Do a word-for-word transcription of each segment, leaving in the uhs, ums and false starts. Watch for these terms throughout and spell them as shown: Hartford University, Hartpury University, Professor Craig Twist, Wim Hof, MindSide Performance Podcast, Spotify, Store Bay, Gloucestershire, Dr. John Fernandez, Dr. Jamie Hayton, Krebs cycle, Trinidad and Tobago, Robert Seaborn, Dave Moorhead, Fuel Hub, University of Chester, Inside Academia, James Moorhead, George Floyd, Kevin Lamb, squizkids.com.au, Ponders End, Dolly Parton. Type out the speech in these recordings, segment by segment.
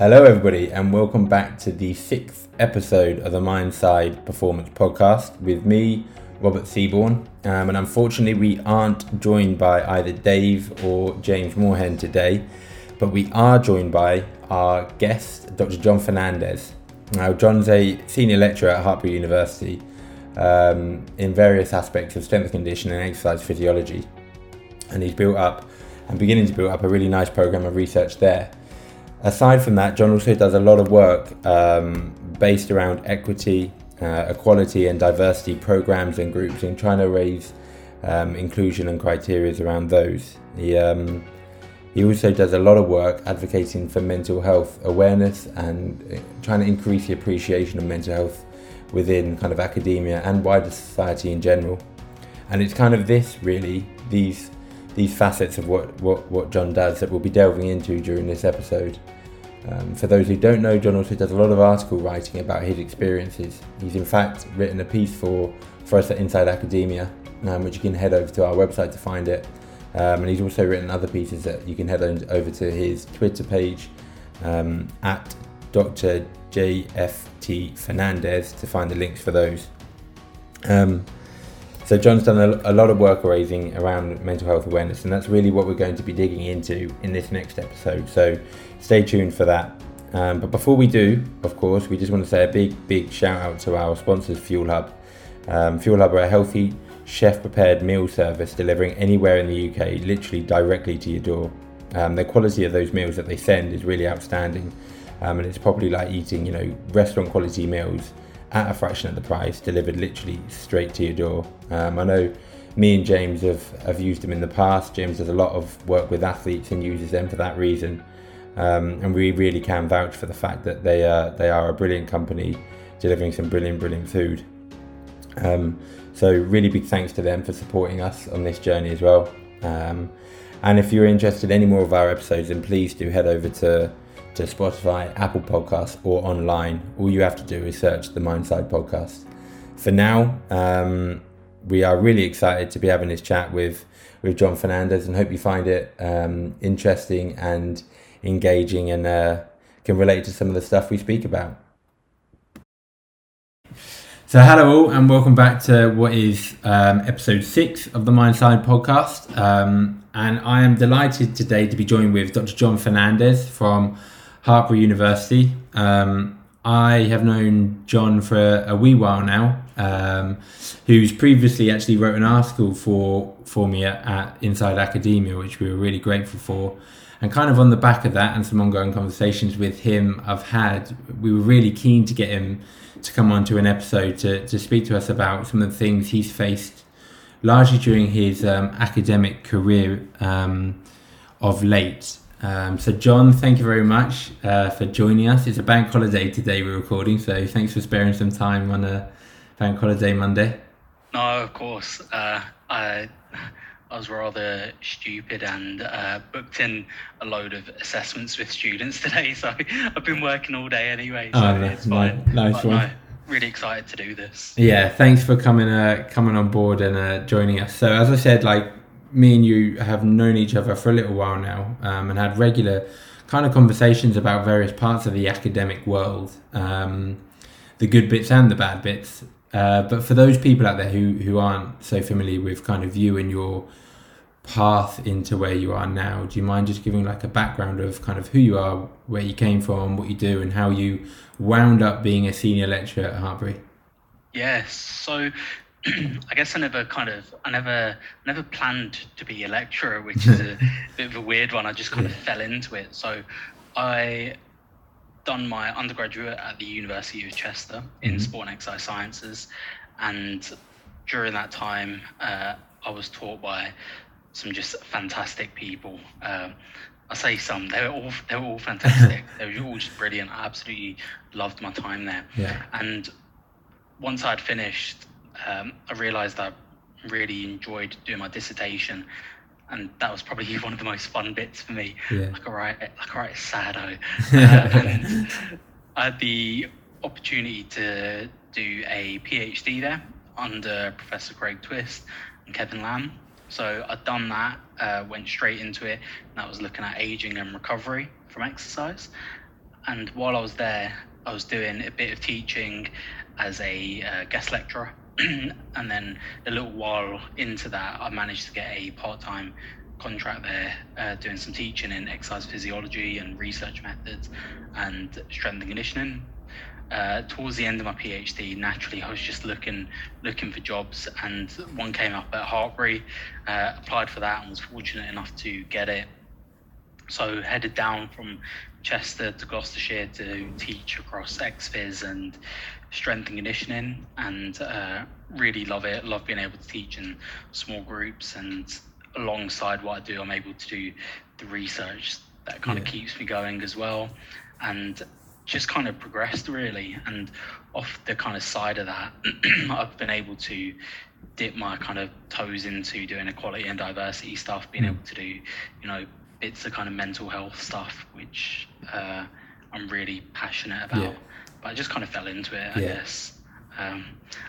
Hello everybody and welcome back to the sixth episode of the MindSide Performance Podcast with me, Robert Seaborn, um, and unfortunately we aren't joined by either Dave or James Moorhead today, but we are joined by our guest, Doctor John Fernandez. Now John's a senior lecturer at Hartford University um, in various aspects of strength conditioning and exercise physiology, and he's built up and beginning to build up a really nice program of research there. Aside from that, John also does a lot of work um, based around equity, uh, equality and diversity programs and groups, and trying to raise um, inclusion and criteria around those. He, um, he also does a lot of work advocating for mental health awareness and trying to increase the appreciation of mental health within kind of academia and wider society in general. And it's kind of this really, these these facets of what, what, what John does that we'll be delving into during this episode. Um, for those who don't know, John also does a lot of article writing about his experiences. He's in fact written a piece for, for us at Inside Academia, um, which you can head over to our website to find it. Um, and he's also written other pieces that you can head over to his Twitter page, um, at Doctor J F T Fernandez, to find the links for those. Um, So John's done a, a lot of work raising around mental health awareness, and that's really what we're going to be digging into in this next episode. So stay tuned for that. Um, but before we do, of course, we just want to say a big, big shout out to our sponsors, Fuel Hub. Um, Fuel Hub are a healthy, chef-prepared meal service delivering anywhere in the U K, literally directly to your door. Um, the quality of those meals that they send is really outstanding, um, and it's probably like eating, you know, restaurant-quality meals at a fraction of the price, delivered literally straight to your door. Um, I know me and James have, have used them in the past. James does a lot of work with athletes and uses them for that reason. Um, and we really can vouch for the fact that they are, they are a brilliant company delivering some brilliant, brilliant food. Um, so really big thanks to them for supporting us on this journey as well. Um, and if you're interested in any more of our episodes, then please do head over to to Spotify, Apple Podcasts, or online. All you have to do is search the MindSide Podcast. For now, um, we are really excited to be having this chat with, with John Fernandez, and hope you find it um, interesting and engaging, and uh, can relate to some of the stuff we speak about. So hello all, and welcome back to what is um, episode six of the MindSide Podcast. Um, and I am delighted today to be joined with Doctor John Fernandez from Hartpury University. Um, I have known John for a, a wee while now, um, who's previously actually wrote an article for for me at, at Inside Academia, which we were really grateful for. And kind of on the back of that and some ongoing conversations with him I've had, we were really keen to get him to come on to an episode to, to speak to us about some of the things he's faced largely during his um, academic career um, of late. Um, so John, thank you very much uh, for joining us. It's a bank holiday today we're recording, so thanks for sparing some time on a bank holiday Monday. No, of course. Uh, I I was rather stupid and uh, booked in a load of assessments with students today, so I've been working all day anyway, so oh, no, it's fine. No, nice but, one. No, really excited to do this. Yeah, thanks for coming uh, coming on board and uh, joining us. So as I said, like, me and you have known each other for a little while now, um, and had regular kind of conversations about various parts of the academic world, um, the good bits and the bad bits. Uh, but for those people out there who, who aren't so familiar with kind of you and your path into where you are now, do you mind just giving like a background of kind of who you are, where you came from, what you do, and how you wound up being a senior lecturer at Hartbury? Yes. So I guess I never kind of, I never, never planned to be a lecturer, which is a bit of a weird one. I just kind yeah. of fell into it. So I done my undergraduate at the University of Chester in mm-hmm. sport and exercise sciences. And during that time, uh, I was taught by some just fantastic people. Um, I say some, they were all, they were all fantastic. They were all just brilliant. I absolutely loved my time there. Yeah. And once I'd finished, Um, I realised I really enjoyed doing my dissertation, and that was probably one of the most fun bits for me. Yeah. Like, all right, like, all right, sad-o. uh, and I had the opportunity to do a PhD there under Professor Craig Twist and Kevin Lamb. So I'd done that, uh, went straight into it, and I was looking at ageing and recovery from exercise. And while I was there, I was doing a bit of teaching as a uh, guest lecturer. And then a little while into that, I managed to get a part-time contract there, uh, doing some teaching in exercise physiology and research methods and strength and conditioning. Uh, towards the end of my PhD, naturally, I was just looking looking for jobs, and one came up at Hartbury, uh, applied for that and was fortunate enough to get it. So headed down from Chester to Gloucestershire to teach across X Phys and strength and conditioning, and uh, really love it. Love being able to teach in small groups, and alongside what I do, I'm able to do the research that kind yeah. of keeps me going as well. And just kind of progressed really, and off the kind of side of that I've been able to dip my kind of toes into doing equality and diversity stuff, being mm. able to do, you know, bits of kind of mental health stuff, which uh, I'm really passionate about, yeah. but I just kind of fell into it, I yeah. guess. Um,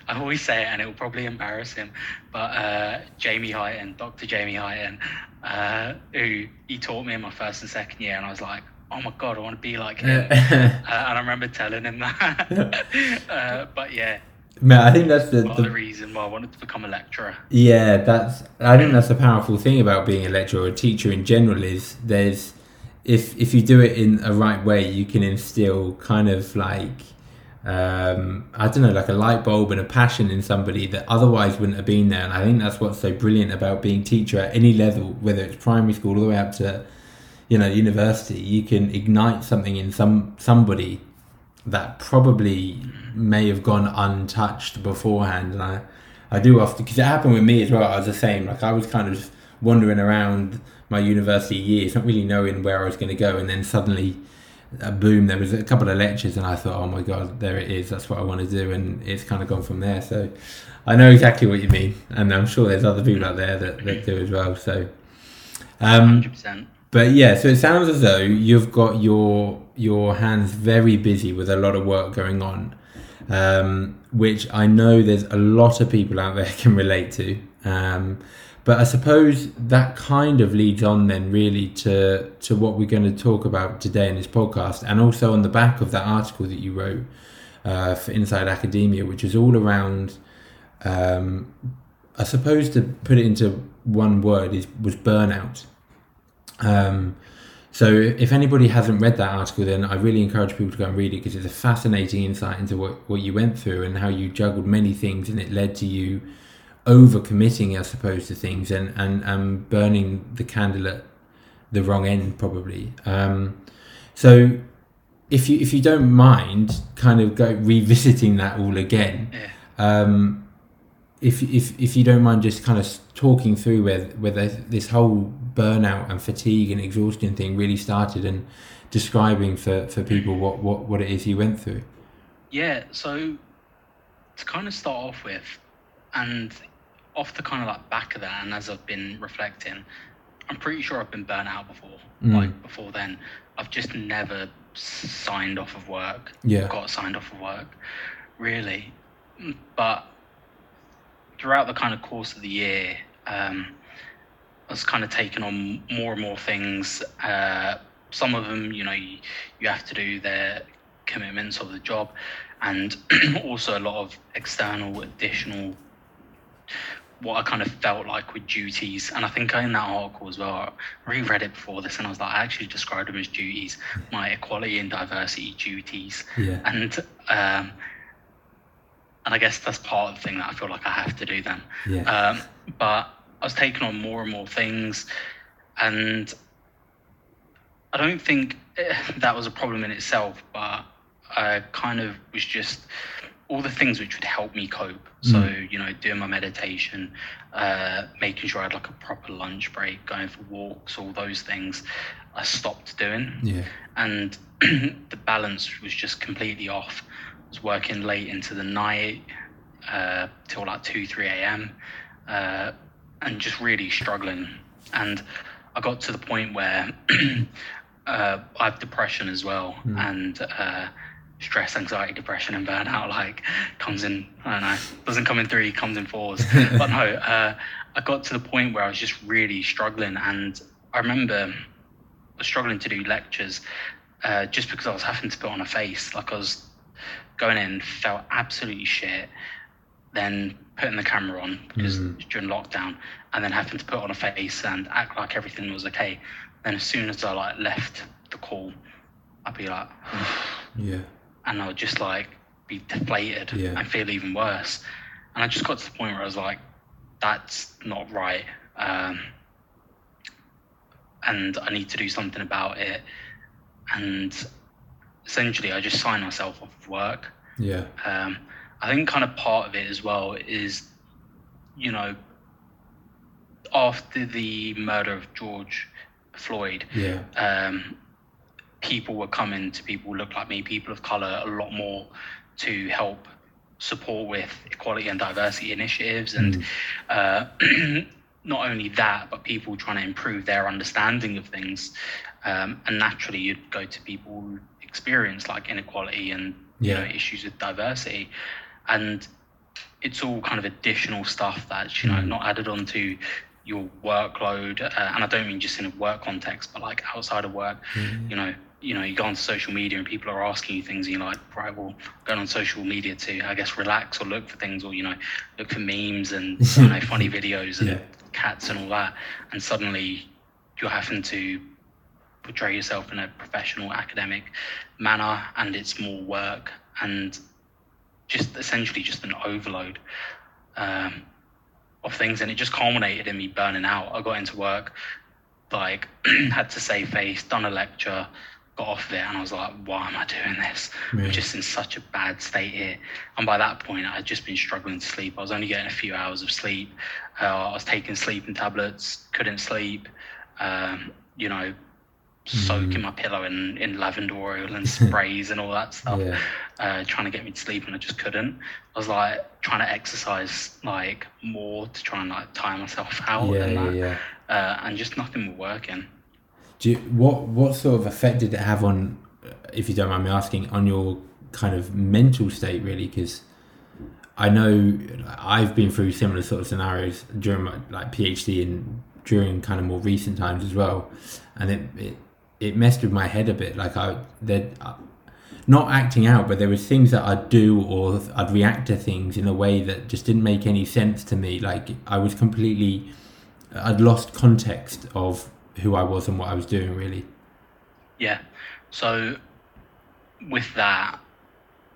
I always say it and it will probably embarrass him, but uh, Jamie Hayton, Doctor Jamie Hayton, uh, who he taught me in my first and second year, and I was like, oh my God, I want to be like him. Yeah. uh, and I remember telling him that. uh, but yeah, man, I think that's the, the, the reason why I wanted to become a lecturer. Yeah, that's. I think that's the powerful thing about being a lecturer or a teacher in general is there's, if if you do it in a right way, you can instill kind of like, um, I don't know, like a light bulb and a passion in somebody that otherwise wouldn't have been there. And I think that's what's so brilliant about being teacher at any level, whether it's primary school all the way up to, you know, university. You can ignite something in some somebody that probably may have gone untouched beforehand. And I, I do often, because it happened with me as well. I was the same. Like I was kind of wandering around my university years, not really knowing where I was going to go, and then suddenly, uh, boom, there was a couple of lectures, and I thought, oh my God, there it is. That's what I want to do, and it's kind of gone from there. So I know exactly what you mean, and I'm sure there's other people out there that, that do as well. So, um, one hundred percent. But yeah, so it sounds as though you've got your your hands very busy with a lot of work going on, um, which I know there's a lot of people out there can relate to. Um, but I suppose that kind of leads on then really to, to what we're going to talk about today in this podcast, and also on the back of that article that you wrote uh, for Inside Academia, which is all around, um, I suppose to put it into one word, is was burnout. Um, so if anybody hasn't read that article, then I really encourage people to go and read it, because it's a fascinating insight into what, what you went through and how you juggled many things, and it led to you overcommitting, I suppose, to things, and, and, and burning the candle at the wrong end, probably. Um, so if you if you don't mind, kind of go revisiting that all again. Um, if if if you don't mind, just kind of talking through where where this whole burnout and fatigue and exhaustion thing really started, and describing for, for people what, what, what it is you went through. Yeah, so to kind of start off with, and off the kind of like back of that, and as I've been reflecting, I'm pretty sure I've been burnt out before. Mm. Like before then, I've just never signed off of work. Yeah, got signed off of work, really. But throughout the kind of course of the year, um, I was kind of taking on more and more things. Uh, some of them, you know, you, you have to do their commitments of the job, and also a lot of external, additional, what I kind of felt like were duties. And I think in that article as well, I reread it before this, and I was like, I actually described them as duties, my equality and diversity duties. Yeah. And um, and I guess that's part of the thing that I feel like I have to do then. Yeah. Um, but I was taking on more and more things, and I don't think that was a problem in itself, but I kind of was just all the things which would help me cope. Mm. So, you know, doing my meditation, uh, making sure I had like a proper lunch break, going for walks, all those things I stopped doing. Yeah. And the balance was just completely off. I was working late into the night, uh, till like two, three a.m. Uh, and just really struggling. And I got to the point where uh, I have depression as well, mm. and uh, stress, anxiety, depression, and burnout, like, comes in, I don't know, doesn't come in three, comes in fours. But no, uh, I got to the point where I was just really struggling, and I remember I was struggling to do lectures, uh, just because I was having to put on a face. Like, I was going in, felt absolutely shit, then putting the camera on because mm-hmm. during lockdown, and then having to put on a face and act like everything was okay. Then as soon as I like left the call, I'd be like, yeah, and I would just like be deflated yeah. and feel even worse. And I just got to the point where I was like, that's not right. Um, and I need to do something about it. And essentially I just signed myself off of work. Yeah. Um, I think kind of part of it as well is, you know, after the murder of George Floyd, yeah. um, people were coming to people who looked like me, people of color, a lot more to help support with equality and diversity initiatives. And mm. uh, not only that, but people trying to improve their understanding of things. Um, and naturally you'd go to people who experience like inequality and yeah. you know, issues with diversity. And it's all kind of additional stuff that's, you know, mm. not added onto your workload. Uh, and I don't mean just in a work context, but like outside of work, mm. you know, you know, you go on social media and people are asking you things and you're like, right, well, going on social media to, I guess, relax or look for things or, you know, look for memes and, you know, funny videos and yeah. cats and all that. And suddenly you're having to portray yourself in a professional academic manner, and it's more work and just essentially just an overload um, of things. And it just culminated in me burning out. I got into work, like had to save face, done a lecture, got off of it, and I was like, why am I doing this? Yeah. I'm just in such a bad state here. And by that point, I'd just been struggling to sleep. I was only getting a few hours of sleep. Uh, I was taking sleeping tablets, couldn't sleep, um, you know, soaking mm. my pillow in, in lavender oil and sprays and all that stuff, yeah. uh, trying to get me to sleep, and I just couldn't. I was like trying to exercise like more to try and like tire myself out, yeah, and that, yeah, yeah. Uh, and just nothing was working. Do you, what what sort of effect did it have on, if you don't mind me asking, on your kind of mental state really? Because I know I've been through similar sort of scenarios during my like PhD and during kind of more recent times as well, and it. it it messed with my head a bit. Like I, they're not acting out, but there was things that I'd do or I'd react to things in a way that just didn't make any sense to me. Like I was completely, I'd lost context of who I was and what I was doing really. Yeah. So with that,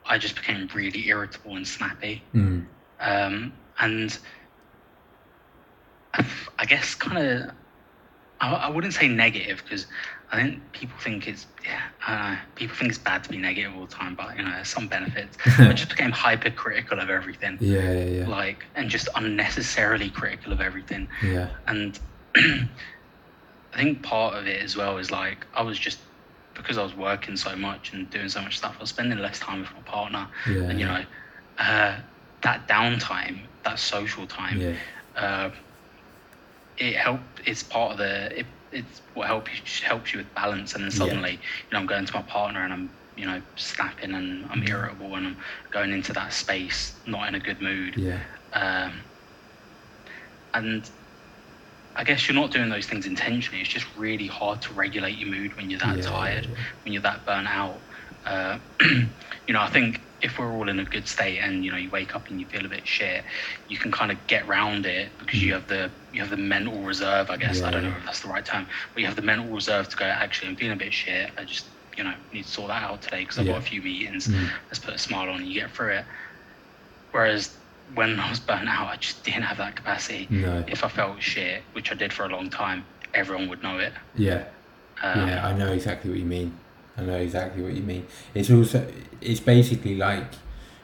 I just became really irritable and snappy. Mm. Um, and I guess kind of, I, I wouldn't say negative because I think people think it's yeah, uh, people think it's bad to be negative all the time, but you know, there's some benefits. I just became hypercritical of everything. Yeah, yeah, yeah. Like, and just unnecessarily critical of everything. Yeah. And I think part of it as well is like I was just, because I was working so much and doing so much stuff, I was spending less time with my partner. Yeah. And you know, uh, that downtime, that social time, yeah. uh, it helped. It's part of the. It, it's what help you, helps you with balance. And then suddenly, yeah. you know, I'm going to my partner and I'm, you know, snapping and I'm irritable and I'm going into that space, not in a good mood. Yeah. Um, and I guess you're not doing those things intentionally. It's just really hard to regulate your mood when you're that yeah, tired, yeah, yeah. when you're that burnt out. Uh, you know, I think if we're all in a good state and, you know, you wake up and you feel a bit shit, you can kind of get round it because you have the you have the mental reserve, I guess. Yeah. I don't know if that's the right term, but you have the mental reserve to go, actually, I'm feeling a bit shit. I just, you know, need to sort that out today because I've yeah. got a few meetings. Mm. Let's put a smile on and you get through it. Whereas when I was burnt out, I just didn't have that capacity. No. If I felt shit, which I did for a long time, everyone would know it. Yeah. Um, yeah, I know exactly what you mean. I know exactly what you mean. It's also, it's basically like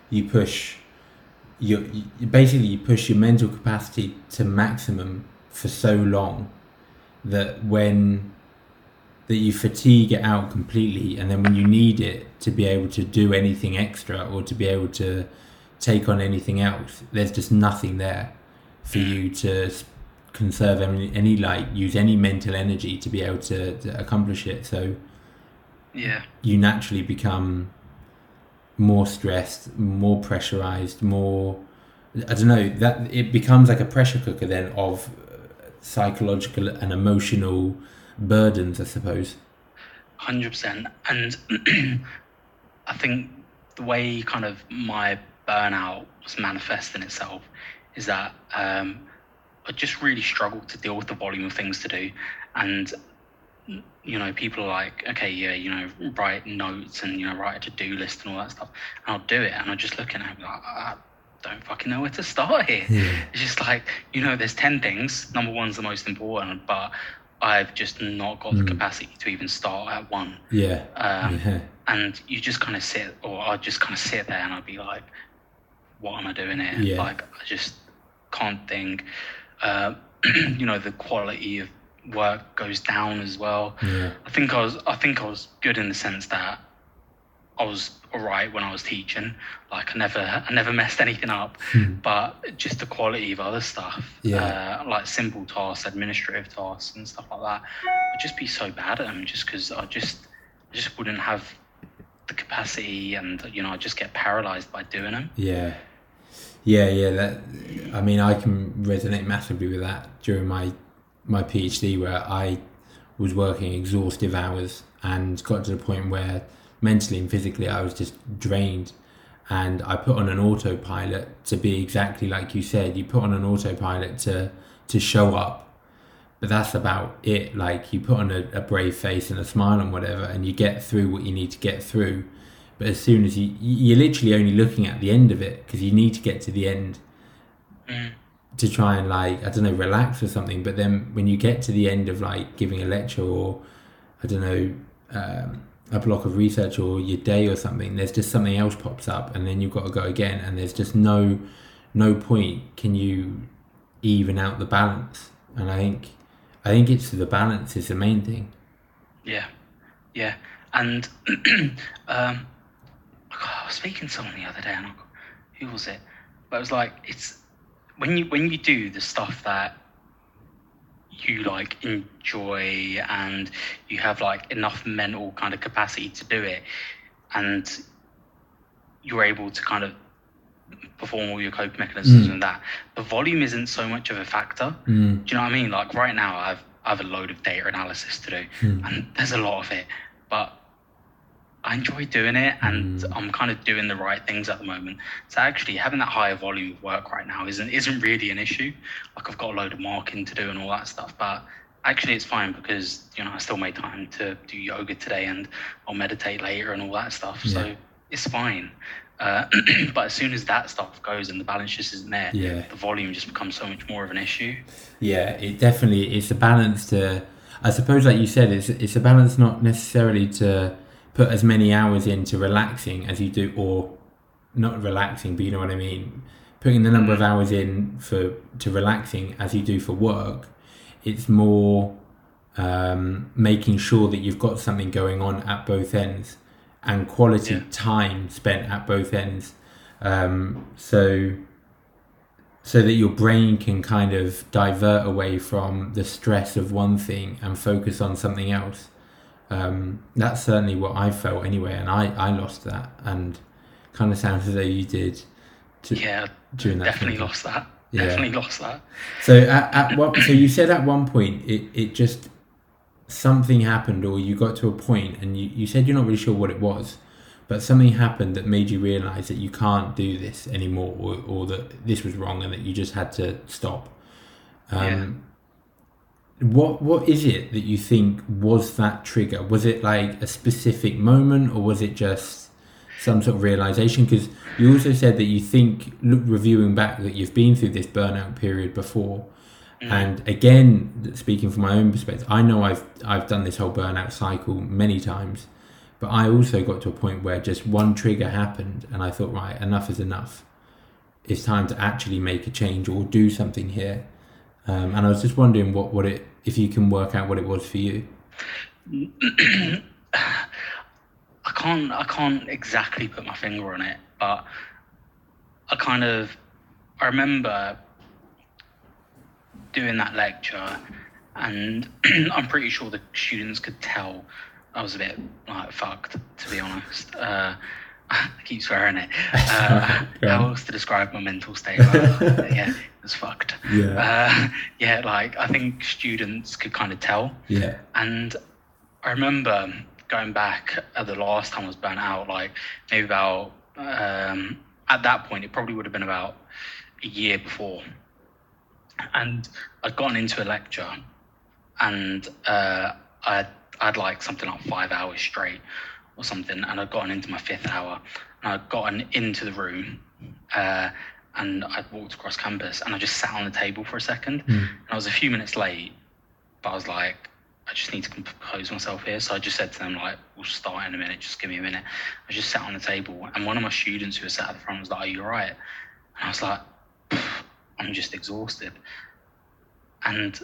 you push your, you, basically you push your mental capacity to maximum for so long that when, that you fatigue it out completely, and then when you need it to be able to do anything extra or to be able to take on anything else, there's just nothing there for you to conserve any, any like, use any mental energy to be able to, to accomplish it. So, yeah, you naturally become more stressed, more pressurized, more, I don't know, that it becomes like a pressure cooker then of psychological and emotional burdens, I suppose. one hundred percent. And I think the way kind of my burnout was manifesting itself is that um, I just really struggled to deal with the volume of things to do. And, you know, people are like, okay, yeah, you know, write notes and, you know, write a to-do list and all that stuff. And I'll do it. And I just look at it and I'm like, I don't fucking know where to start here. Yeah. It's just like, you know, there's ten things. Number one's the most important, but I've just not got mm. the capacity to even start at one. Yeah. Um, yeah. And you just kind of sit, or I'd just kind of sit there and I'd be like, what am I doing here? Yeah. Like, I just can't think. Uh, you know, the quality of work goes down as well. Yeah. I think I was, I think I was good in the sense that I was all right when I was teaching. Like, I never, I never messed anything up. Hmm. But just the quality of other stuff, yeah. uh, like simple tasks, administrative tasks, and stuff like that, I'd just be so bad at them, just because I just, I just wouldn't have the capacity, and you know, I just get paralyzed by doing them. Yeah. Yeah, yeah. That, I mean, I can resonate massively with that during my my PhD, where I was working exhaustive hours and got to the point where mentally and physically I was just drained, and I put on an autopilot to be exactly like you said. You put on an autopilot to to show up, but that's about it. Like, you put on a, a brave face and a smile and whatever, and you get through what you need to get through. But as soon as you, you're literally only looking at the end of it, because you need to get to the end mm. to try and, like, I don't know, relax or something. But then when you get to the end of, like, giving a lecture or, I don't know, um, a block of research or your day or something, there's just something else pops up, and then you've got to go again. And there's just no, no point can you even out the balance. And I think, I think it's the balance is the main thing. Yeah. Yeah. And, um, I was speaking to someone the other day, and I got, who was it? But it was like, it's when you when you do the stuff that you like enjoy, and you have like enough mental kind of capacity to do it, and you're able to kind of perform all your coping mechanisms mm. and that, the volume isn't so much of a factor. Mm. Do you know what I mean? Like, right now, I've I've a load of data analysis to do, mm. and there's a lot of it, but I enjoy doing it, and mm. I'm kind of doing the right things at the moment. So actually having that higher volume of work right now isn't isn't really an issue. Like, I've got a load of marking to do and all that stuff, but actually it's fine, because, you know, I still made time to do yoga today, and I'll meditate later and all that stuff. Yeah. So it's fine. Uh, but as soon as that stuff goes and the balance just isn't there, yeah. the volume just becomes so much more of an issue. Yeah, it definitely, it's a balance to, I suppose, like you said, it's it's a balance not necessarily to put as many hours into relaxing as you do, or not relaxing, but you know what I mean, putting the number of hours in for to relaxing as you do for work. It's more um, making sure that you've got something going on at both ends, and quality yeah. time spent at both ends, um, so so that your brain can kind of divert away from the stress of one thing and focus on something else. Um, that's certainly what I felt anyway, and I, I lost that, and kind of sounds as though you did. To, yeah, during that definitely time. lost that. Yeah. Definitely lost that. So at, at what? So you said at one point it, it just something happened, or you got to a point, and you, you said you're not really sure what it was, but something happened that made you realise that you can't do this anymore, or, or that this was wrong, and that you just had to stop. Um, yeah. What what is it that you think was that trigger? Was it like a specific moment, or was it just some sort of realization? Because you also said that you think, look, reviewing back, that you've been through this burnout period before. Mm. And again, speaking from my own perspective, I know I've I've done this whole burnout cycle many times, but I also got to a point where just one trigger happened, and I thought, right, enough is enough. It's time to actually make a change or do something here. Um, and I was just wondering what what it. If you can work out what it was for you. I can't I can't exactly put my finger on it, but I kind of, I remember doing that lecture, and I'm pretty sure the students could tell I was a bit like fucked, to be honest. Uh, I keep swearing it. Uh, how else to describe my mental state? Like, yeah, it was fucked. Yeah. Uh, yeah, like, I think students could kind of tell. Yeah. And I remember going back at the last time I was burnt out, like maybe about, um, at that point, it probably would have been about a year before. And I'd gotten into a lecture and uh, I'd, I'd like something like five hours straight or something. And I'd gotten into my fifth hour and I'd gotten into the room uh, and I'd walked across campus and I just sat on the table for a second. Mm. And I was a few minutes late, but I was like, I just need to compose myself here. So I just said to them, like, we'll start in a minute, just give me a minute. I just sat on the table and one of my students who was sat at the front was like, are you all right? And I was like, I'm just exhausted. And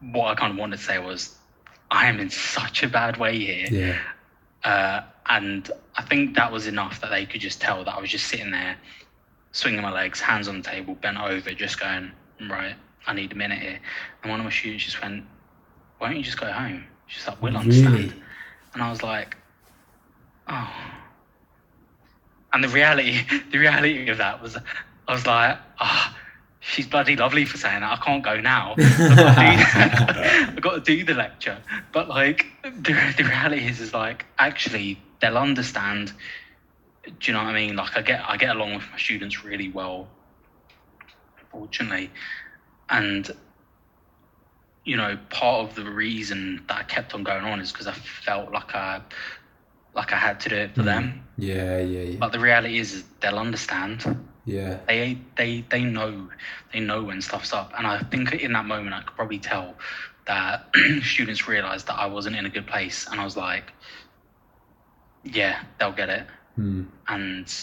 what I kind of wanted to say was, I am in such a bad way here. Yeah. Uh, and I think that was enough that they could just tell that I was just sitting there, swinging my legs, hands on the table, bent over, just going, right, I need a minute here. And one of my students just went, why don't you just go home? She's like, we'll understand. Really? And I was like, oh. And the reality, the reality of that was, I was like, ah, oh, she's bloody lovely for saying that. I can't go now. I've got to do the lecture. But like, the, the reality is, is like, actually, they'll understand. Do you know what I mean? Like, I get, I get along with my students really well, fortunately, and you know, part of the reason that I kept on going on is because I felt like I, like I had to do it for mm. them. Yeah, yeah, yeah. But the reality is, is they'll understand. Yeah. They, they, they know, they know when stuff's up. And I think in that moment, I could probably tell that students realized that I wasn't in a good place. And I was like, yeah, they'll get it. Mm. And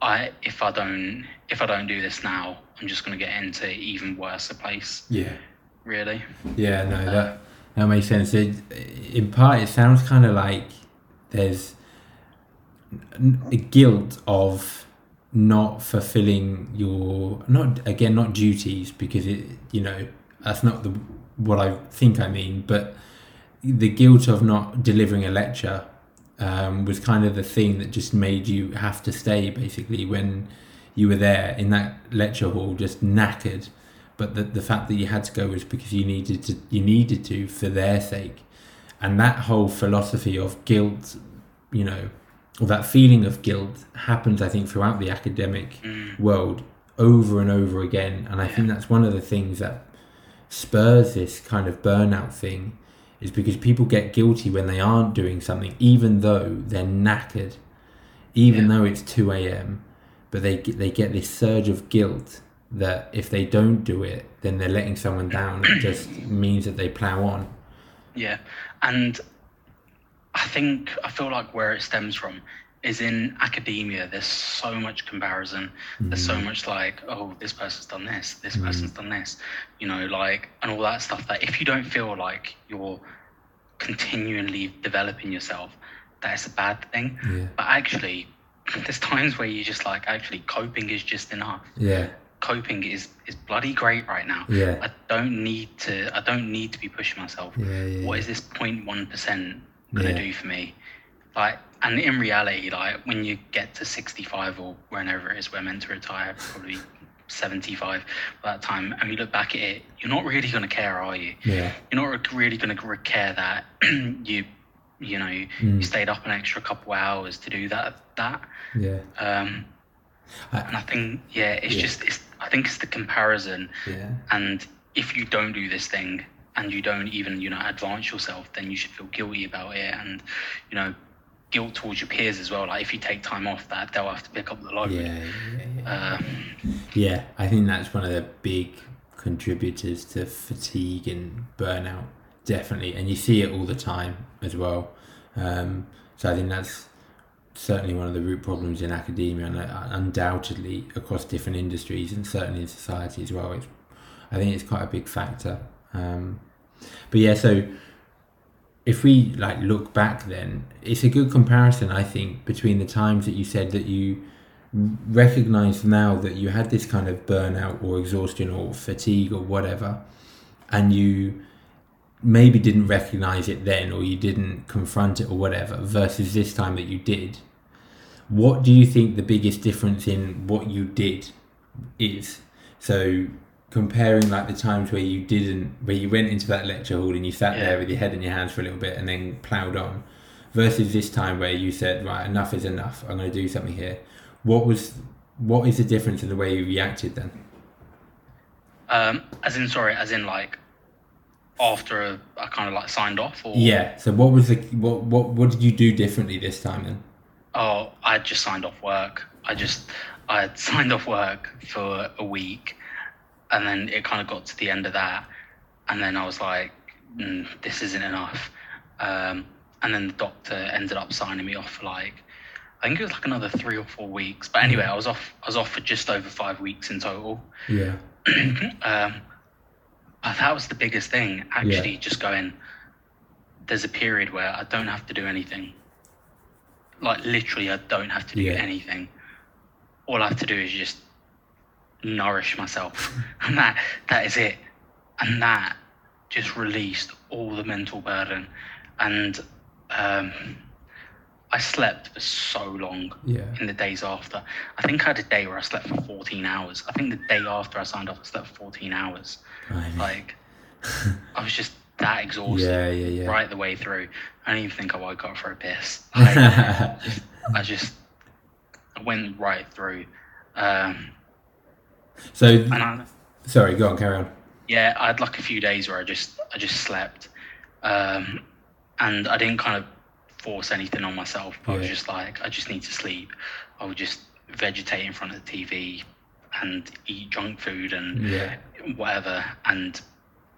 I, if I don't, if I don't do this now, I'm just going to get into even worse a place. Yeah. Really? Yeah, no, that that makes sense. It, in part, it sounds kind of like there's a guilt of not fulfilling your, not again, not duties, because it, you know, that's not the what I think I mean, but the guilt of not delivering a lecture um, was kind of the thing that just made you have to stay, basically, when you were there in that lecture hall, just knackered. But the, the fact that you had to go was because you needed to, you needed to for their sake. And that whole philosophy of guilt, you know, or that feeling of guilt happens, I think, throughout the academic mm. world over and over again. And I think that's one of the things that spurs this kind of burnout thing, is because people get guilty when they aren't doing something, even though they're knackered, even yeah. though it's two a.m., but they they get this surge of guilt that if they don't do it, then they're letting someone down. It just means that they plow on. Yeah. And I think, I feel like where it stems from is in academia, there's so much comparison. Mm. There's so much like, oh, this person's done this, this mm. person's done this, you know, like, and all that stuff that if you don't feel like you're continually developing yourself, that's a bad thing. Yeah. But actually, there's times where you're just like, actually coping is just enough. Yeah. Coping is is bloody great right now. Yeah. I don't need to I don't need to be pushing myself. Yeah, yeah, what is this zero point one percent gonna yeah. do for me? Like, and in reality, like when you get to sixty-five or whenever it is we're meant to retire, probably seventy-five by that time, and you look back at it, you're not really gonna care, are you? Yeah. You're not really gonna care that you you know, mm. you stayed up an extra couple of hours to do that that. Yeah. Um I, and I think, yeah, it's yeah. just, it's, I think it's the comparison. Yeah. And if you don't do this thing and you don't even, you know, advance yourself, then you should feel guilty about it. And, you know, guilt towards your peers as well. Like if you take time off, that they'll have to pick up the load. Yeah, yeah, yeah. Um, yeah, I think that's one of the big contributors to fatigue and burnout, definitely. And you see it all the time as well. Um, so I think that's certainly one of the root problems in academia, and undoubtedly across different industries, and certainly in society as well. It's, I think it's quite a big factor. Um, but yeah, so if we like look back then, it's a good comparison, I think, between the times that you said that you recognize now that you had this kind of burnout or exhaustion or fatigue or whatever, and you maybe didn't recognize it then, or you didn't confront it or whatever, versus this time that you did. What do you think the biggest difference in what you did is? So comparing like the times where you didn't, where you went into that lecture hall and you sat yeah. there with your head in your hands for a little bit and then ploughed on, versus this time where you said, right, enough is enough, I'm going to do something here. What was, what is the difference in the way you reacted then? Um, as in, sorry, as in like after I kind of like signed off or? Yeah. So what was the, what, what, what did you do differently this time then? Oh, I just signed off work. I just, I had signed off work for a week, and then it kind of got to the end of that. And then I was like, mm, this isn't enough. Um, and then the doctor ended up signing me off for like, I think it was like another three or four weeks. But anyway, I was off, I was off for just over five weeks in total. Yeah. um, that was the biggest thing, actually, yeah. just going, there's a period where I don't have to do anything. Like literally, I don't have to do yeah. anything. All I have to do is just nourish myself, and that that is it. And that just released all the mental burden. And um, I slept for so long yeah. in the days after. I think I had a day where I slept for fourteen hours. I think the day after I signed off, I slept for fourteen hours. Right. Like I was just that exhausted yeah, yeah, yeah. right the way through. I don't even think I woke up for a piss. Like, I just I went right through. Um, so, and I, sorry, go on, carry on. Yeah, I had like a few days where I just I just slept, um, and I didn't kind of force anything on myself. But yeah. I was just like, I just need to sleep. I would just vegetate in front of the T V and eat junk food and yeah. whatever, and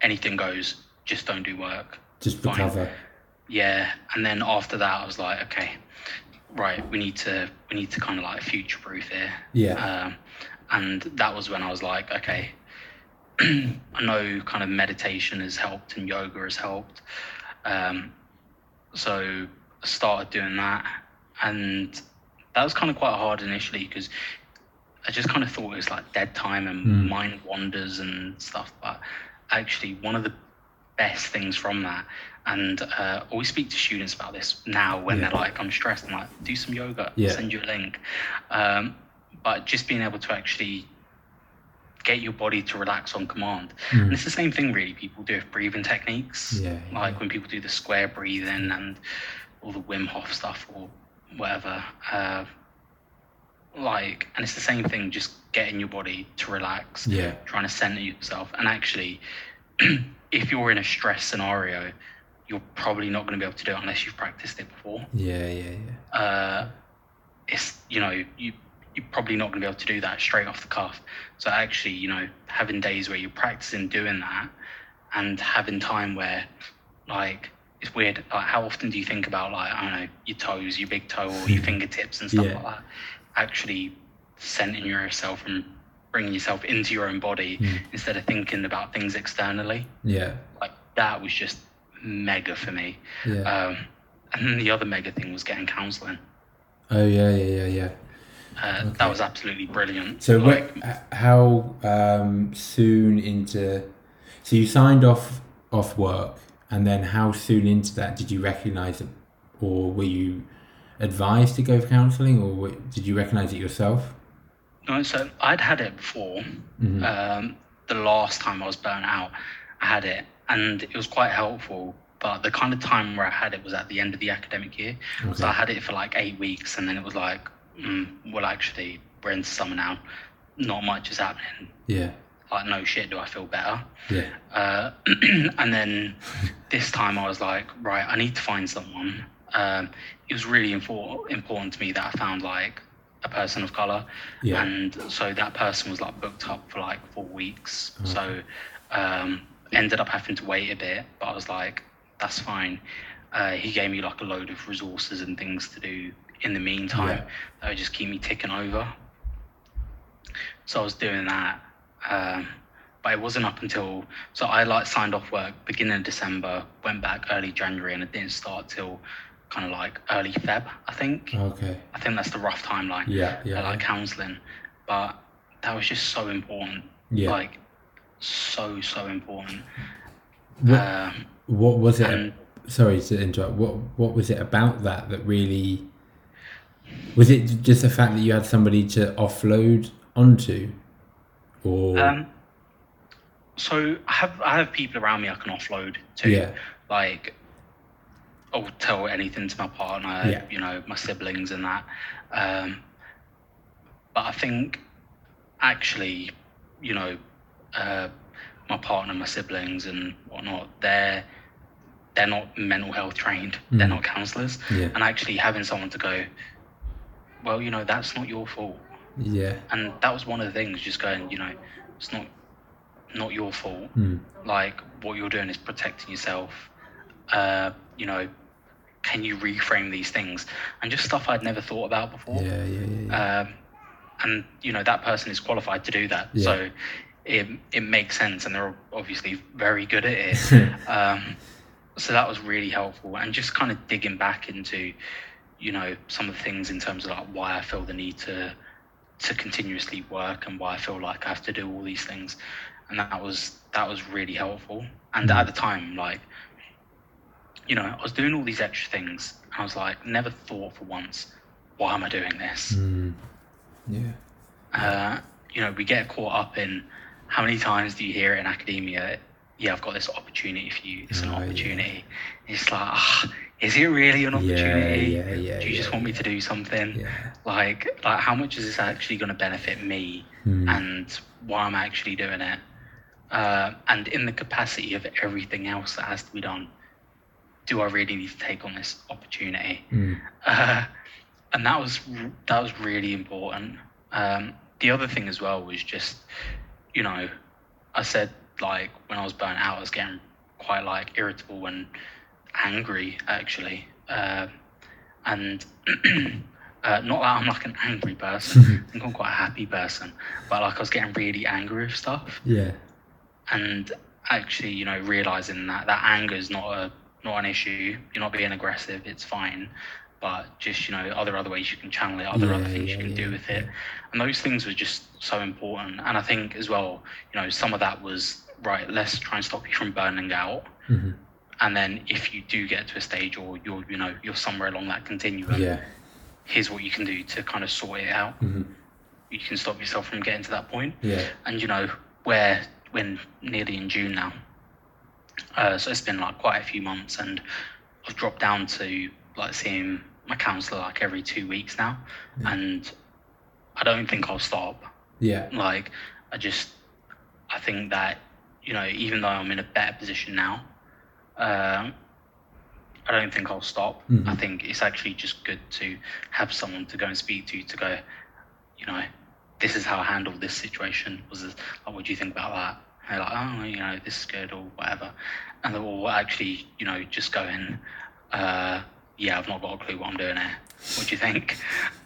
anything goes. Just don't do work. Just recover. Fine. Yeah, and then after that, I was like, okay, right, we need to we need to kind of like future-proof here. Yeah. Um, and that was when I was like, okay, I know kind of meditation has helped and yoga has helped. Um, so I started doing that, and that was kind of quite hard initially because I just kind of thought it was like dead time and mm. mind wanders and stuff. But actually, one of the best things from that, and uh always speak to students about this now when yeah. they're like, I'm stressed, I'm like, do some yoga, yeah. send you a link. Um but just being able to actually get your body to relax on command. Mm. And it's the same thing really people do with breathing techniques. Yeah, yeah. Like when people do the square breathing and all the Wim Hof stuff or whatever. Uh like and it's the same thing, just getting your body to relax, yeah, trying to center yourself. And actually if you're in a stress scenario, you're probably not going to be able to do it unless you've practiced it before. Yeah, yeah, yeah. Uh, it's, you know, you, you're probably not going to be able to do that straight off the cuff. So actually, you know, having days where you're practicing doing that and having time where, like, it's weird. Like, how often do you think about, like, I don't know, your toes, your big toe or your fingertips and stuff yeah. like that? Actually centering yourself and bringing yourself into your own body mm. instead of thinking about things externally. Yeah. Like that was just mega for me. Yeah. Um, and then the other mega thing was getting counselling. Oh yeah, yeah, yeah, yeah. Uh, okay. That was absolutely brilliant. So like, what, how um, soon into, so you signed off, off work, and then how soon into that did you recognise it, or were you advised to go for counselling, or did you recognise it yourself? No, so I'd had it before. Mm-hmm. Um, the last time I was burnt out, I had it, and it was quite helpful. But the kind of time where I had it was at the end of the academic year. Okay. So I had it for like eight weeks, and then it was like, mm, well, actually, we're into summer now. Not much is happening. Yeah. Like, no shit, do I feel better? Yeah. Uh, and then this time I was like, right, I need to find someone. Um, it was really infor- important to me that I found like a person of colour, yeah. and so that person was like booked up for like four weeks. Okay. So um, ended up having to wait a bit, but I was like, that's fine. Uh, he gave me like a load of resources and things to do in the meantime yeah. that would just keep me ticking over. So I was doing that, um, but it wasn't up until so I like signed off work beginning of December, went back early January, and it didn't start till kind of like early Feb, I think. Okay. I think that's the rough timeline. Yeah, yeah. Like yeah. counselling, but that was just so important. Yeah. Like, so so important. What, um, what was it? And, sorry to interrupt. What what was it about that that really? Was it just the fact that you had somebody to offload onto, or? Um, so I have I have people around me I can offload to. Yeah. Like, I'll tell anything to my partner, yeah. you know, my siblings and that. Um, but I think actually, you know, uh, my partner, my siblings and whatnot, they're they're not mental health trained. Mm. They're not counsellors. Yeah. And actually having someone to go, well, you know, that's not your fault. Yeah. And that was one of the things, just going, you know, it's not not your fault. Mm. Like, what you're doing is protecting yourself. Uh, you know, can you reframe these things? And just stuff I'd never thought about before. Yeah, yeah, yeah. yeah. Um, and, you know, that person is qualified to do that. Yeah. So it it makes sense. And they're obviously very good at it. um, so that was really helpful. And just kind of digging back into, you know, some of the things in terms of like why I feel the need to to continuously work and why I feel like I have to do all these things. And that was that was really helpful. And mm-hmm. at the time, like, you know, I was doing all these extra things. I was like, never thought for once, why am I doing this? Mm. Yeah. Uh, you know, we get caught up in how many times do you hear it in academia? Yeah, I've got this opportunity for you. It's an oh, opportunity. Yeah. It's like, oh, is it really an opportunity? Yeah, yeah, yeah, do you yeah, just want yeah. me to do something? Yeah. Like, like, how much is this actually going to benefit me? Mm. And why am I actually doing it? Uh, and in the capacity of everything else that has to be done, do I really need to take on this opportunity? Mm. Uh, and that was that was really important. Um, the other thing as well was just, you know, I said, like, when I was burnt out, I was getting quite, like, irritable and angry, actually. Uh, and uh, not that I'm, like, an angry person. I think I'm quite a happy person. But, like, I was getting really angry with stuff. Yeah. And actually, you know, realising that that anger is not a not an issue. You're not being aggressive. It's fine. But just, you know, are there other ways you can channel it? Are there yeah, other things yeah, you can yeah, do with it? Yeah. And those things were just so important. And I think as well, you know, some of that was, right, let's try and stop you from burning out. Mm-hmm. And then if you do get to a stage or you're, you know, you're somewhere along that continuum, yeah. here's what you can do to kind of sort it out. Mm-hmm. You can stop yourself from getting to that point. Yeah. And, you know, where we're nearly in June now. Uh, so it's been like quite a few months and I've dropped down to like seeing my counsellor like every two weeks now yeah. and I don't think I'll stop. Yeah. Like I just, I think that, you know, even though I'm in a better position now, uh, I don't think I'll stop. Mm-hmm. I think it's actually just good to have someone to go and speak to, to go, you know, this is how I handled this situation. Was this, like, what do you think about that? They're like, oh, you know, this is good or whatever. And they will actually, you know, just go in, uh, yeah, I've not got a clue what I'm doing here. What do you think?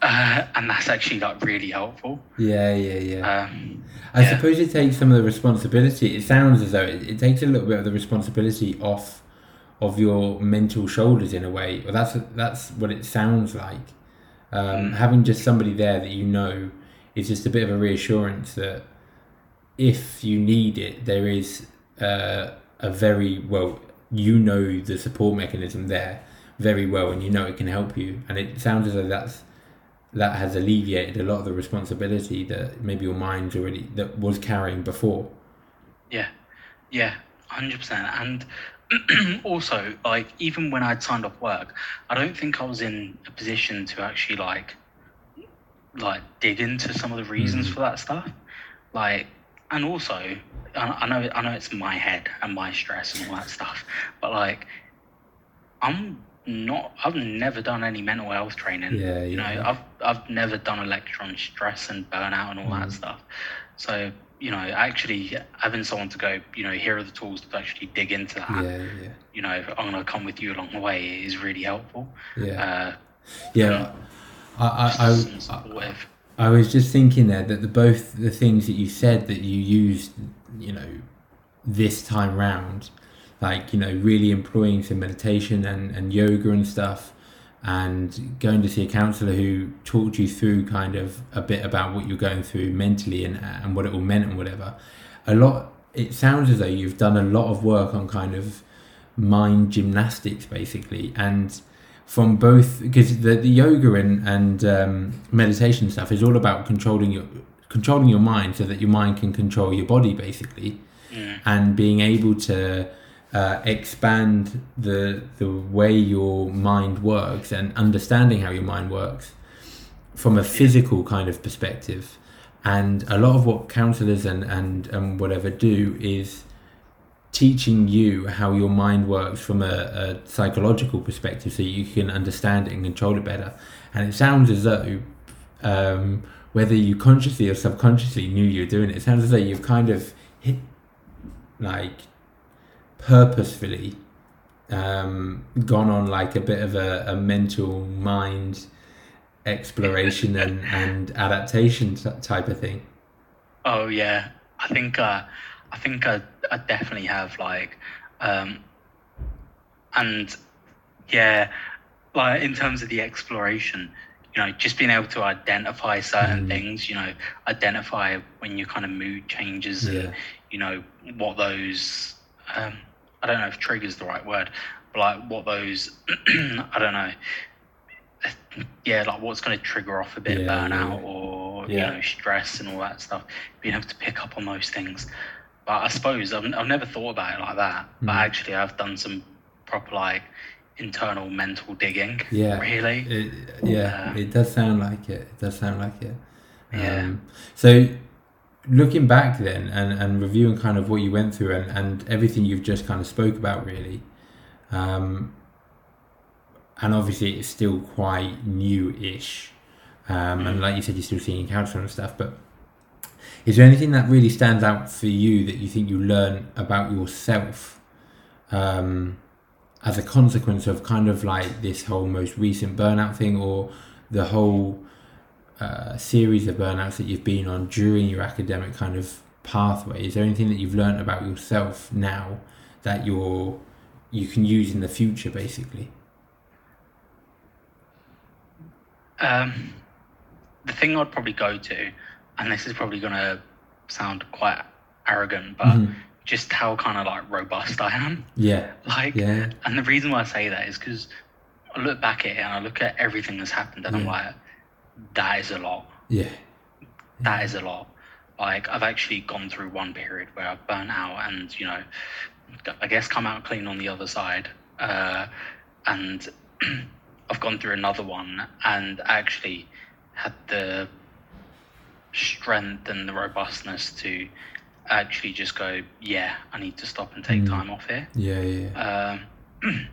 Uh, and that's actually, like, really helpful. Yeah, yeah, yeah. Um, I yeah. suppose it takes some of the responsibility. It sounds as though it, it takes a little bit of the responsibility off of your mental shoulders in a way. Well, that's, that's what it sounds like. Um, mm. Having just somebody there that you know is just a bit of a reassurance that, if you need it, there is uh, a very well, you know, the support mechanism there very well, and you know it can help you. And it sounds as though that's that has alleviated a lot of the responsibility that maybe your mind's already that was carrying before. Yeah, yeah, one hundred percent. And also, like, even when I'd signed off work, I don't think I was in a position to actually like like dig into some of the reasons mm. for that stuff, like. And also, I know I know it's my head and my stress and all that stuff, but like, I'm not. I've never done any mental health training. Yeah, yeah. You know, I've I've never done a lecture on stress and burnout and all mm. that stuff. So, you know, actually having someone to go, you know, here are the tools to actually dig into that. Yeah, yeah. You know, I'm gonna come with you along the way is really helpful. Yeah. Uh, yeah. I I. I was just thinking there that the both the things that you said that you used, you know, this time round, like, you know, really employing some meditation and, and yoga and stuff and going to see a counsellor who talked you through kind of a bit about what you're going through mentally and, and what it all meant and whatever. A lot, it sounds as though you've done a lot of work on kind of mind gymnastics basically, and from both, because the, the yoga and, and um, meditation stuff is all about controlling your controlling your mind so that your mind can control your body basically. yeah. and being able to uh, expand the the way your mind works and understanding how your mind works from a physical kind of perspective. And a lot of what counselors and, and, and whatever do is teaching you how your mind works from a, a psychological perspective so you can understand it and control it better. And it sounds as though, um, whether you consciously or subconsciously knew you were doing it, it sounds as though you've kind of hit, like, purposefully um, gone on like a bit of a, a mental mind exploration and, and adaptation t- type of thing. Oh yeah, I think uh, I think I, I definitely have, like, um, and yeah, like in terms of the exploration, you know, just being able to identify certain mm. things, you know, identify when your kind of mood changes yeah. and, you know, what those um, I don't know if trigger's the right word, but like what those I don't know. Yeah, like what's going to trigger off a bit yeah, of burnout yeah. or yeah. you know, stress and all that stuff. Being able to pick up on those things. But I suppose I've, I've never thought about it like that. Mm. But actually, I've done some proper like internal mental digging. Yeah, really. It, yeah, um, it does sound like it. It does sound like it. Um, yeah. So looking back then and, and reviewing kind of what you went through and, and everything you've just kind of spoke about, really. Um, And obviously it's still quite new-ish. Um, and like you said, you're still seeing counselling and stuff, but is there anything that really stands out for you that you think you learn about yourself um, as a consequence of kind of like this whole most recent burnout thing, or the whole uh, series of burnouts that you've been on during your academic kind of pathway? Is there anything that you've learned about yourself now that you're you can use in the future, basically? Um, the thing I'd probably go to, and this is probably going to sound quite arrogant, but mm-hmm. just how kind of like robust I am. Yeah. Like, yeah. And the reason why I say that is because I look back at it and I look at everything that's happened and yeah. I'm like, that is a lot. Yeah. yeah. That is a lot. Like, I've actually gone through one period where I've burnt out and, you know, I guess come out clean on the other side. Uh, and... I've gone through another one and actually had the strength and the robustness to actually just go, yeah, I need to stop and take mm. time off here. Yeah, yeah. yeah. Um,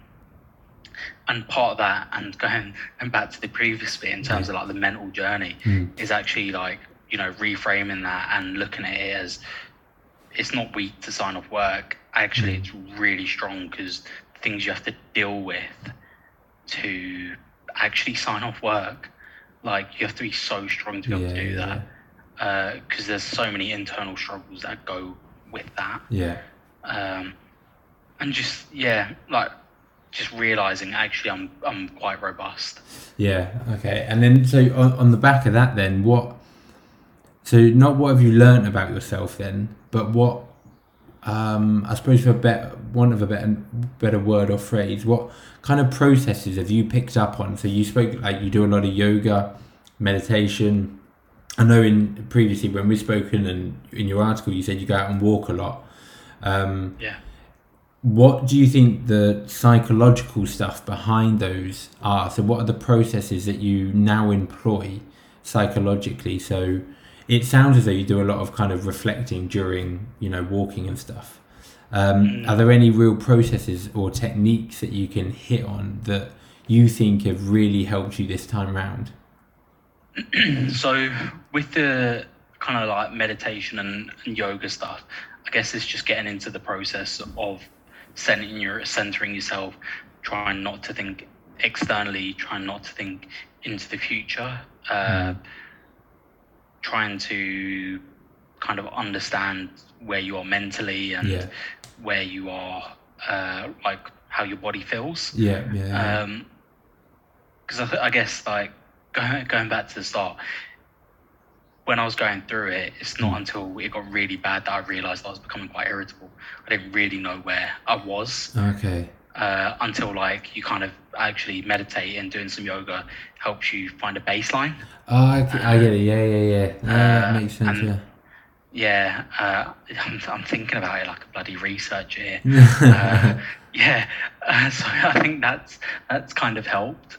and part of that, and going and back to the previous bit in terms yeah. of like the mental journey, mm. is actually like, you know, reframing that and looking at it as it's not weak to sign off work. Actually, mm. it's really strong because the things you have to deal with to actually sign off work, like you have to be so strong to be yeah, able to do yeah. that, because uh, there's so many internal struggles that go with that. Yeah. Um, and just yeah, like just realizing actually I'm I'm quite robust. Yeah. Okay. And then so on, on the back of that, then what? So not what have you learned about yourself then, but what? Um, I suppose for a better, one of a better, better word or phrase, what kind of processes have you picked up on? So you spoke, like you do a lot of yoga, meditation. I know in previously when we've spoken and in your article, you said you go out and walk a lot. Um, yeah. What do you think the psychological stuff behind those are? So what are the processes that you now employ psychologically? So it sounds as though you do a lot of kind of reflecting during, you know, walking and stuff. Um, mm. Are there any real processes or techniques that you can hit on that you think have really helped you this time round? So with the kind of like meditation and, and yoga stuff, I guess it's just getting into the process of centering, your, centering yourself, trying not to think externally, trying not to think into the future. Uh, mm. trying to kind of understand where you are mentally and yeah. where you are, uh, like how your body feels. Yeah, yeah. yeah. Um, because I, th- I guess like going, going back to the start, when I was going through it, it's not mm. until it got really bad that I realized I was becoming quite irritable. I didn't really know where I was. Okay. Uh, until like you kind of actually meditate and doing some yoga helps you find a baseline. Oh, I, I get it. Yeah, yeah, yeah. yeah uh, that makes sense. And, yeah. Yeah, uh, I'm, I'm thinking about it like a bloody researcher here. uh, yeah, uh, so I think that's that's kind of helped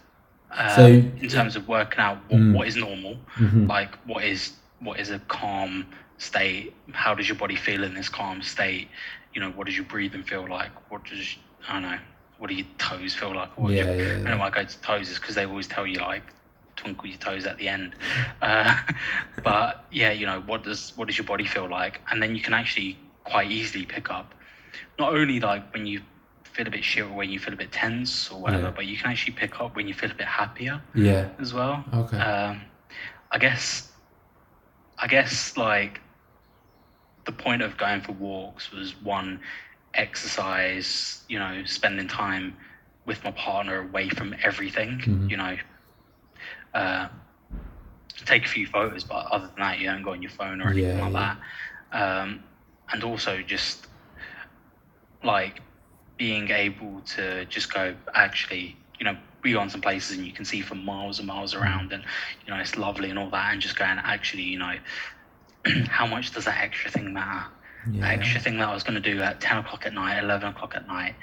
uh, so, in terms of working out what, mm, what is normal, mm-hmm. like what is what is a calm state. How does your body feel in this calm state? You know, what does your breathing feel like? What does I don't know? What do your toes feel like? What yeah, you, yeah, yeah. I know why I go to toes is because they always tell you like, twinkle your toes at the end, uh, but yeah, you know, what does what does your body feel like? And then you can actually quite easily pick up not only like when you feel a bit shit or when you feel a bit tense or whatever, yeah. but you can actually pick up when you feel a bit happier, yeah, as well. Okay. Um, I guess, I guess like the point of going for walks was one, exercise. You know, spending time with my partner away from everything. Mm-hmm. You know. Uh, take a few photos, but other than that, you don't go on your phone or anything yeah, like yeah. that. Um, and also just like being able to just go, actually, you know, we go on some places and you can see for miles and miles around, and you know it's lovely and all that. And just going, actually, you know, how much does that extra thing matter? Yeah. That extra thing that I was going to do at ten o'clock at night, eleven o'clock at night,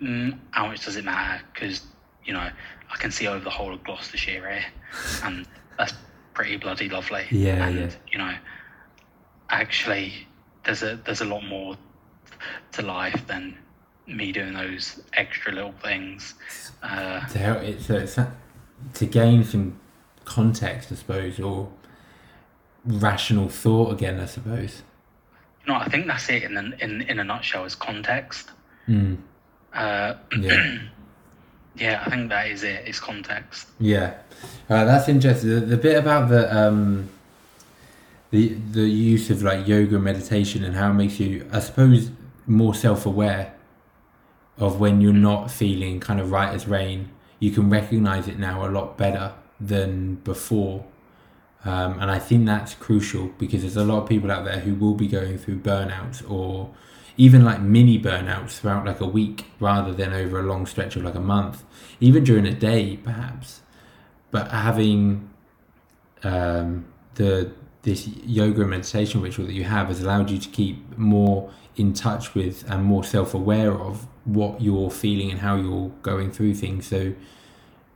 mm, how much does it matter? Because you know, I can see over the whole of Gloucestershire here, and that's pretty bloody lovely. Yeah, and, yeah. you know, actually, there's a there's a lot more to life than me doing those extra little things. Uh, to help it, so it's that, to gain some context, I suppose, or rational thought again, I suppose. You know, I think that's it in an, in in a nutshell is context. Mm. Uh, yeah. Yeah, I think that is it. It's context. Yeah, uh, that's interesting. The, the bit about the um, the the use of like yoga and meditation and how it makes you, I suppose, more self-aware of when you're not feeling kind of right as rain. You can recognize it now a lot better than before, um, and I think that's crucial because there's a lot of people out there who will be going through burnouts or even like mini burnouts throughout like a week rather than over a long stretch of like a month, even during a day perhaps. But having um, the this yoga and meditation ritual that you have has allowed you to keep more in touch with and more self-aware of what you're feeling and how you're going through things. So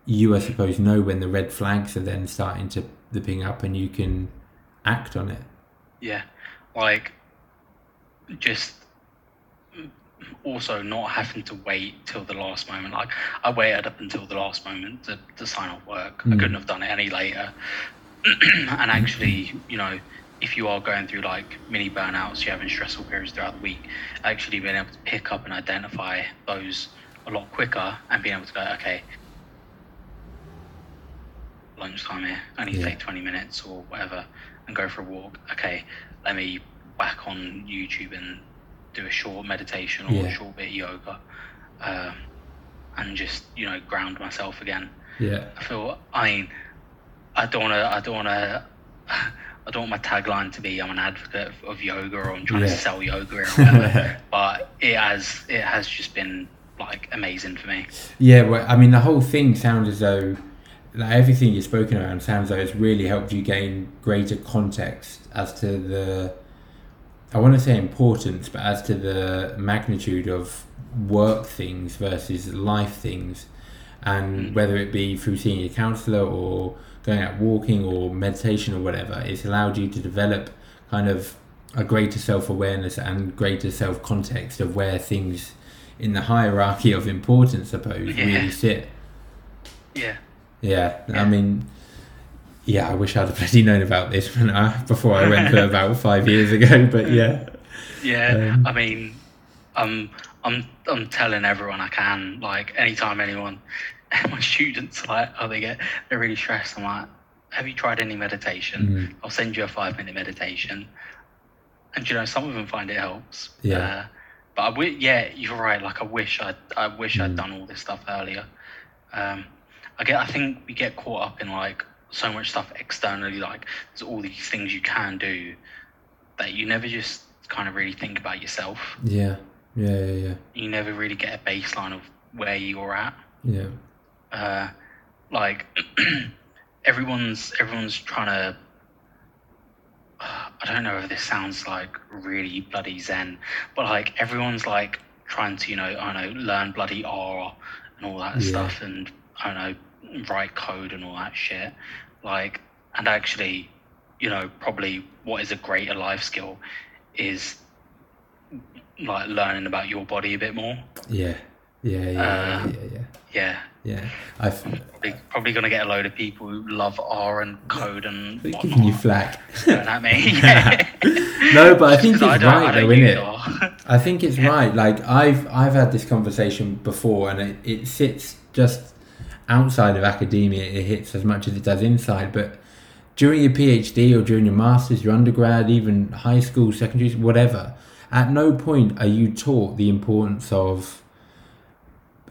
you, I suppose, know when the red flags are then starting to the ping up and you can act on it. Yeah, like just... also not having to wait till the last moment. Like I waited up until the last moment to, to sign off work. Mm. I couldn't have done it any later. And actually, you know, if you are going through like mini burnouts, you're having stressful periods throughout the week, actually being able to pick up and identify those a lot quicker and being able to go, okay, lunchtime here, I need yeah. to take twenty minutes or whatever and go for a walk. Okay, let me whack on YouTube and do a short meditation or yeah. a short bit of yoga, um, and just, you know, ground myself again. Yeah, I feel. I mean, I don't want to. I don't want to. I don't want my tagline to be I'm an advocate of, of yoga or I'm trying yeah. to sell yoga or whatever. But it has. It has just been like amazing for me. Yeah, well, I mean, the whole thing sounds as though like everything you've spoken around sounds like it's really helped you gain greater context as to the. I want to say importance, but as to the magnitude of work things versus life things, and whether it be through seeing a counsellor or going out walking or meditation or whatever, it's allowed you to develop kind of a greater self-awareness and greater self-context of where things in the hierarchy of importance, I suppose, yeah. really sit. Yeah. Yeah, yeah. I mean... yeah, I wish I'd have bloody known about this when I, before I went for about five years ago. But yeah, yeah. Um, I mean, I'm I'm I'm telling everyone I can. Like anytime anyone, my students like, oh, they get they're really stressed. I'm like, have you tried any meditation? Mm. I'll send you a five minute meditation, and you know some of them find it helps. Yeah, uh, but I w- yeah, you're right. Like I wish I I wish mm. I'd done all this stuff earlier. Um, I get I think we get caught up in like. So much stuff externally, like there's all these things you can do that you never just kind of really think about yourself. Yeah, yeah, yeah, yeah. You never really get a baseline of where you're at. Yeah. Uh, like everyone's everyone's trying to. Uh, I I don't know if this sounds like really bloody zen, but like everyone's like trying to, you know, I don't know, learn bloody R and all that yeah. stuff, and I don't know, write code and all that shit. Like, and actually, you know, probably what is a greater life skill is like learning about your body a bit more. Yeah. Yeah. Yeah. Uh, yeah. Yeah. Yeah. Yeah, I've probably, probably going to get a load of people who love R and code and whatnot. Giving you flack. At me. Yeah. No, but I think it's I right, though, isn't it? R. I think it's yeah. right. Like I've I've had this conversation before, and it, it sits just outside of academia. It hits as much as it does inside. But during your PhD or during your master's, your undergrad, even high school, secondary, whatever, at no point are you taught the importance of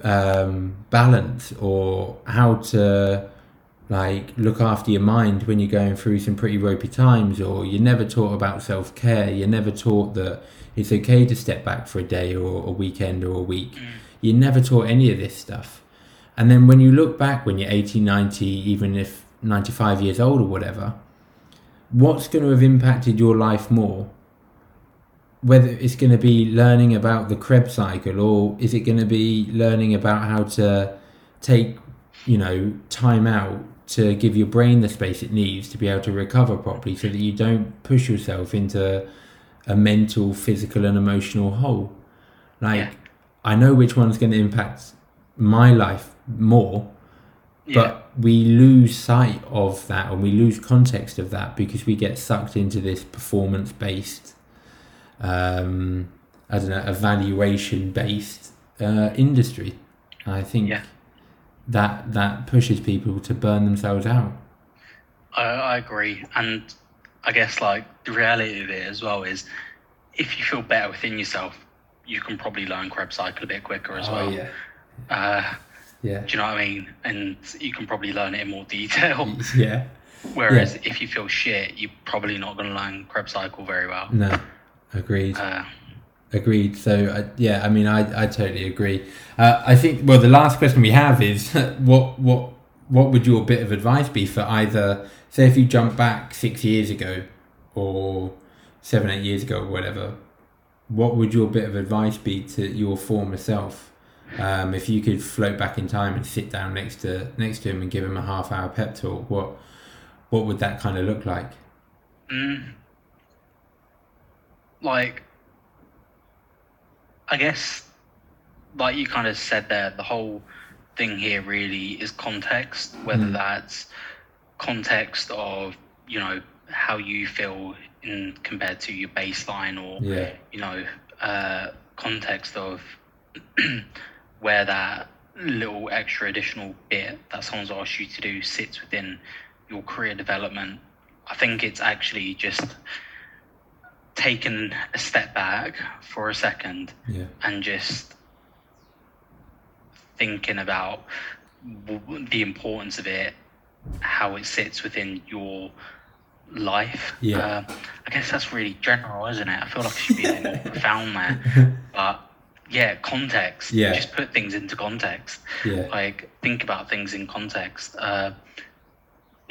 um balance or how to like look after your mind when you're going through some pretty ropey times, or you're never taught about self-care. You're never taught that it's okay to step back for a day or a weekend or a week. Mm. You're never taught any of this stuff. And then when you look back when you're eighty, ninety, even if ninety-five years old or whatever, what's going to have impacted your life more? Whether it's going to be learning about the Krebs cycle, or is it going to be learning about how to take, you know, time out to give your brain the space it needs to be able to recover properly, so that you don't push yourself into a mental, physical and emotional hole. Like, yeah. I know which one's going to impact my life more, yeah. but we lose sight of that, and we lose context of that, because we get sucked into this performance-based um I don't know, evaluation based uh industry. And I think yeah. that that pushes people to burn themselves out. I, I agree, and I guess like the reality of it as well is, if you feel better within yourself, you can probably learn Krebs cycle a bit quicker as oh, well. Yeah. Uh, yeah. Do you know what I mean? And you can probably learn it in more detail. Yeah. Whereas yeah. if you feel shit, you're probably not going to learn Krebs cycle very well. No. Agreed. Uh, Agreed. So, uh, yeah, I mean, I, I totally agree. Uh, I think, well, the last question we have is what what what would your bit of advice be for either, say, if you jump back six years ago or seven, eight years ago or whatever, what would your bit of advice be to your former self? Um, if you could float back in time and sit down next to next to him and give him a half hour pep talk, what, what would that kind of look like? Mm. Like, I guess, like you kind of said there, the whole thing here really is context, whether mm. that's context of, you know, how you feel in compared to your baseline, or, yeah. you know, uh, context of where that little extra additional bit that someone's asked you to do sits within your career development. I think it's actually just taken a step back for a second yeah. and just thinking about the importance of it, how it sits within your life. Yeah. Uh, I guess that's really general, isn't it? I feel like it should be a bit more profound there. But yeah, context. Yeah. Just put things into context. Yeah. Like, think about things in context. Uh,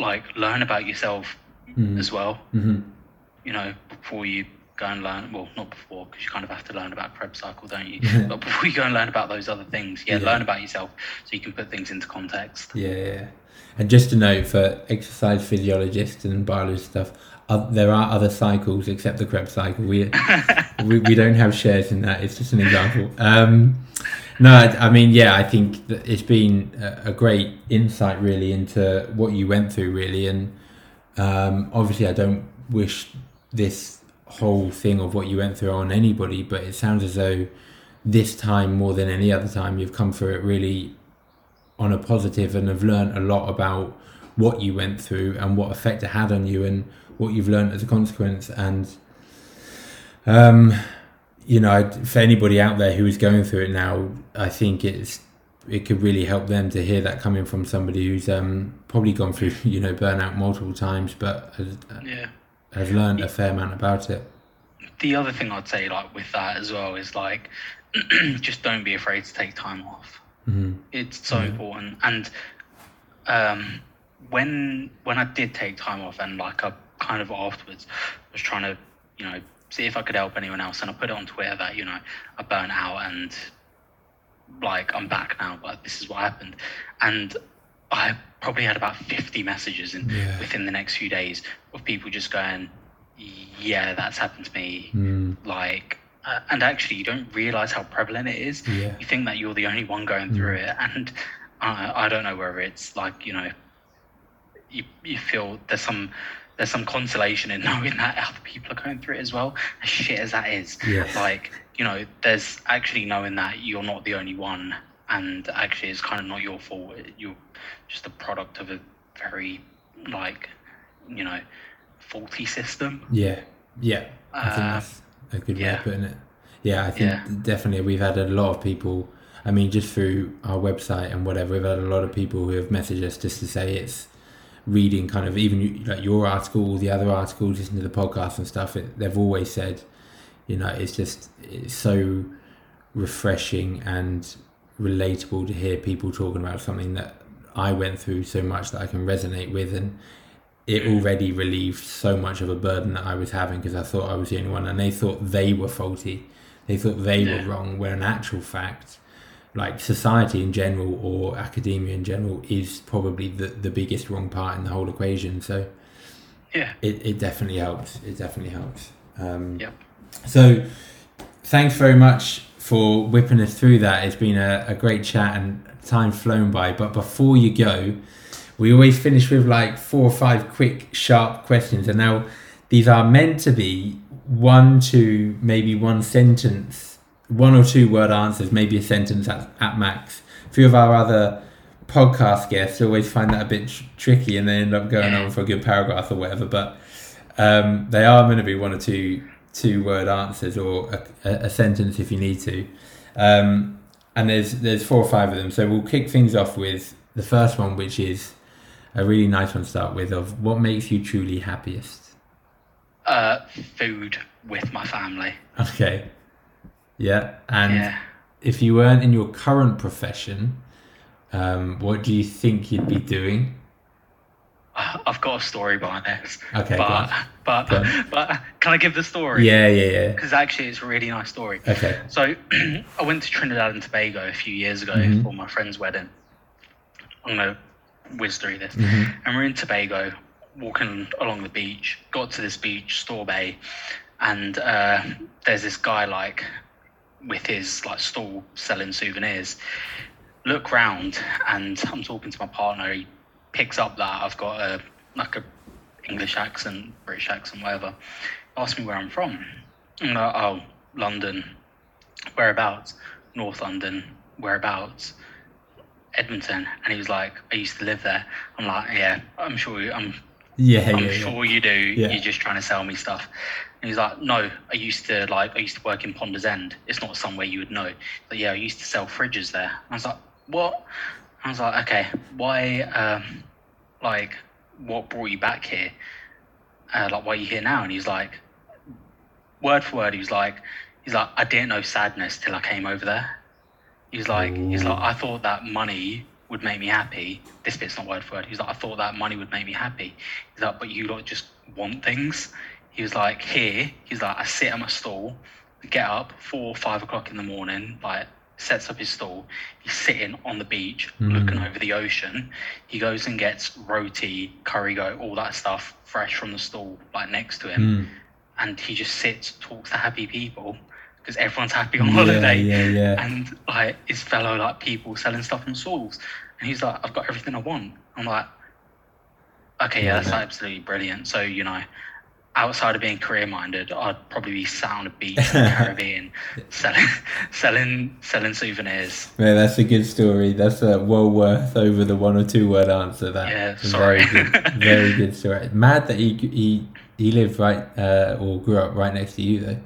like, learn about yourself mm. as well. Mm-hmm. You know, before you go and learn, well, not before, because you kind of have to learn about Krebs cycle, don't you? Yeah. But before you go and learn about those other things, yeah, yeah, learn about yourself so you can put things into context. Yeah, yeah. And just a note for exercise physiologists and biologists stuff, uh, there are other cycles except the Krebs cycle. We, we we don't have shares in that. It's just an example. Um, no, I, I mean, yeah, I think that it's been a, a great insight really into what you went through really. And um, obviously I don't wish this whole thing of what you went through on anybody, but it sounds as though this time more than any other time you've come through it really on a positive, and have learned a lot about what you went through and what effect it had on you and what you've learned as a consequence. And um you know, for anybody out there who is going through it now, I think it's it could really help them to hear that coming from somebody who's um probably gone through, you know, burnout multiple times, but has, yeah I've learned a fair amount about it. The other thing I'd say, like with that as well, is like just don't be afraid to take time off. Mm-hmm. It's so mm-hmm. important. And um, when when I did take time off, and like I kind of afterwards was trying to, you know, see if I could help anyone else. And I put it on Twitter that, you know, I burnt out and like, I'm back now, but this is what happened. And I probably had about fifty messages in yeah. within the next few days of people just going, yeah, that's happened to me. Mm. Like, uh, and actually you don't realize how prevalent it is. Yeah. You think that you're the only one going mm. through it. And uh, I don't know whether it's like, you know, you, you feel there's some, there's some consolation in knowing that other people are going through it as well. As shit as that is. Yes. Like, you know, there's actually knowing that you're not the only one, and actually it's kind of not your fault. You're just the product of a very, like, you know, faulty system. Yeah. Yeah. I think uh, that's a good yeah. way of putting it. Yeah. I think yeah. definitely we've had a lot of people, I mean, just through our website and whatever, we've had a lot of people who have messaged us just to say it's, reading kind of even like your article, the other articles, listening to the podcast and stuff, it, they've always said, you know, it's just, it's so refreshing and relatable to hear people talking about something that I went through so much that I can resonate with. And it already relieved so much of a burden that I was having, because I thought I was the only one, and they thought they were faulty. They thought they yeah. were wrong, where in actual fact, like society in general or academia in general is probably the, the biggest wrong part in the whole equation. So yeah, it, it definitely helps. It definitely helps. Um, yep. So thanks very much for whipping us through that. It's been a, a great chat and time flown by, but before you go, we always finish with like four or five quick, sharp questions. And now these are meant to be one to maybe one sentence, one or two word answers, maybe a sentence at, at max. A few of our other podcast guests always find that a bit tr- tricky and they end up going yeah. on for a good paragraph or whatever, but um, they are going to be one or two two word answers or a, a sentence if you need to. Um, and there's there's four or five of them. So we'll kick things off with the first one, which is a really nice one to start with, of what makes you truly happiest? Uh, food with my family. Okay. Yeah, and yeah. if you weren't in your current profession, um, what do you think you'd be doing? I've got a story behind this. Okay, but but, but but can I give the story? Yeah, yeah, yeah. Because actually, it's a really nice story. Okay. So I went to Trinidad and Tobago a few years ago mm-hmm. for my friend's wedding. I'm gonna whiz through this, mm-hmm. and we're in Tobago, walking along the beach. Got to this beach, Store Bay, and uh, there's this guy like. with his like stall selling souvenirs. Look round, and I'm talking to my partner. He picks up that I've got a like a English accent, British accent, whatever. Asked me where I'm from. I'm like, oh, London. Whereabouts? North London. Whereabouts? Edmonton. And he was like, I used to live there. I'm like, yeah, I'm sure. You, I'm yeah, I'm yeah, sure yeah. you do. Yeah. You're just trying to sell me stuff. And he's like, no, I used to like, I used to work in Ponders End. It's not somewhere you would know. But yeah, I used to sell fridges there. And I was like, what? I was like, okay, why, um, like, what brought you back here? Uh, like, why are you here now? And he's like, word for word, he was like, he's like, I didn't know sadness till I came over there. He's like, Ooh. he's like, I thought that money would make me happy. This bit's not word for word. He's like, I thought that money would make me happy. He's like, but you lot just want things. He was like, here, he's like, I sit at my stall, get up four or five o'clock in the morning, like sets up his stall. He's sitting on the beach, mm. looking over the ocean. He goes and gets roti, curry goat, all that stuff fresh from the stall, like next to him. Mm. And he just sits, talks to happy people because everyone's happy on yeah, holiday. Yeah, yeah. And like his fellow like people selling stuff on stalls. And he's like, I've got everything I want. I'm like, okay, yeah, yeah that's like, absolutely brilliant. So, you know, outside of being career-minded, I'd probably be sat on a beach in the Caribbean selling, selling, selling souvenirs. Yeah, that's a good story. That's a well worth over the one or two word answer. That yeah, sorry, very good, very good story. Mad that he he he lived right uh, or grew up right next to you though.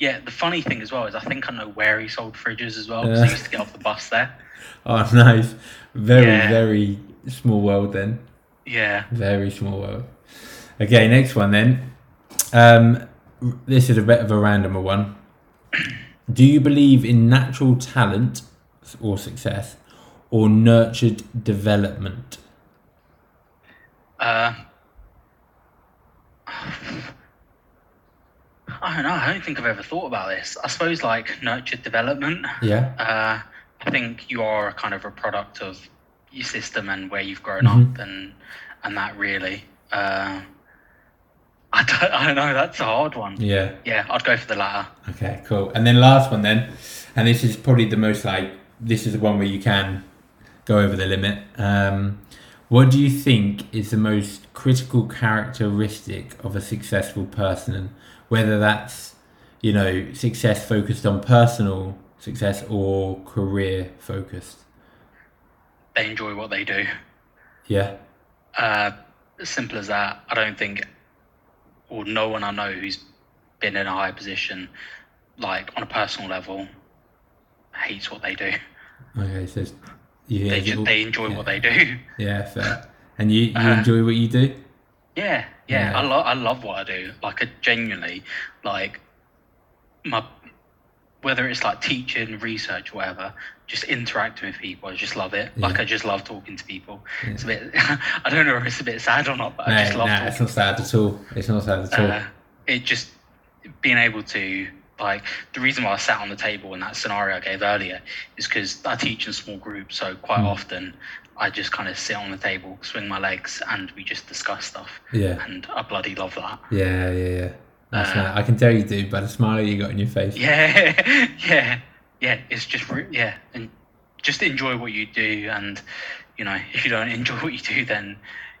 Yeah, the funny thing as well is I think I know where he sold fridges as well because uh, I used to get off the bus there. Oh, nice! Very yeah. very small world then. Yeah. Very small world. Okay, next one then. Um, this is a bit of a random one. Do you believe in natural talent or success or nurtured development? Uh, I don't know. I don't think I've ever thought about this. I suppose like nurtured development. Yeah. Uh, I think you are kind of a product of your system and where you've grown mm-hmm. up and and that really. Uh, I don't, I don't know. That's a hard one. Yeah. Yeah, I'd go for the latter. Okay, cool. And then last one then, and this is probably the most like, this is the one where you can go over the limit. Um, what do you think is the most critical characteristic of a successful person? Whether that's, you know, success focused on personal success or career focused. They enjoy what they do. Yeah. Uh, simple as that. I don't think... or no one I know who's been in a high position, like on a personal level, hates what they do. Okay, so you they, just, they enjoy yeah. what they do. Yeah, fair. And you, you uh, enjoy what you do? Yeah, yeah, yeah. I, lo- I love what I do. Like, I genuinely, like, my whether it's like teaching, research, whatever, just interacting with people, I just love it. Yeah. Like, I just love talking to people. Yeah. It's a bit, I don't know if it's a bit sad or not, but no, I just love no, talking. It's not sad at all. It's not sad at all. Uh, it just, being able to, like, the reason why I sat on the table in that scenario I gave earlier is because I teach in small groups, so quite mm. often I just kind of sit on the table, swing my legs, and we just discuss stuff. Yeah. And I bloody love that. Yeah, yeah, yeah. That's uh, I can tell you do by the smile you got on your face. Yeah, yeah, yeah. It's just yeah, and just enjoy what you do. And you know, if you don't enjoy what you do, then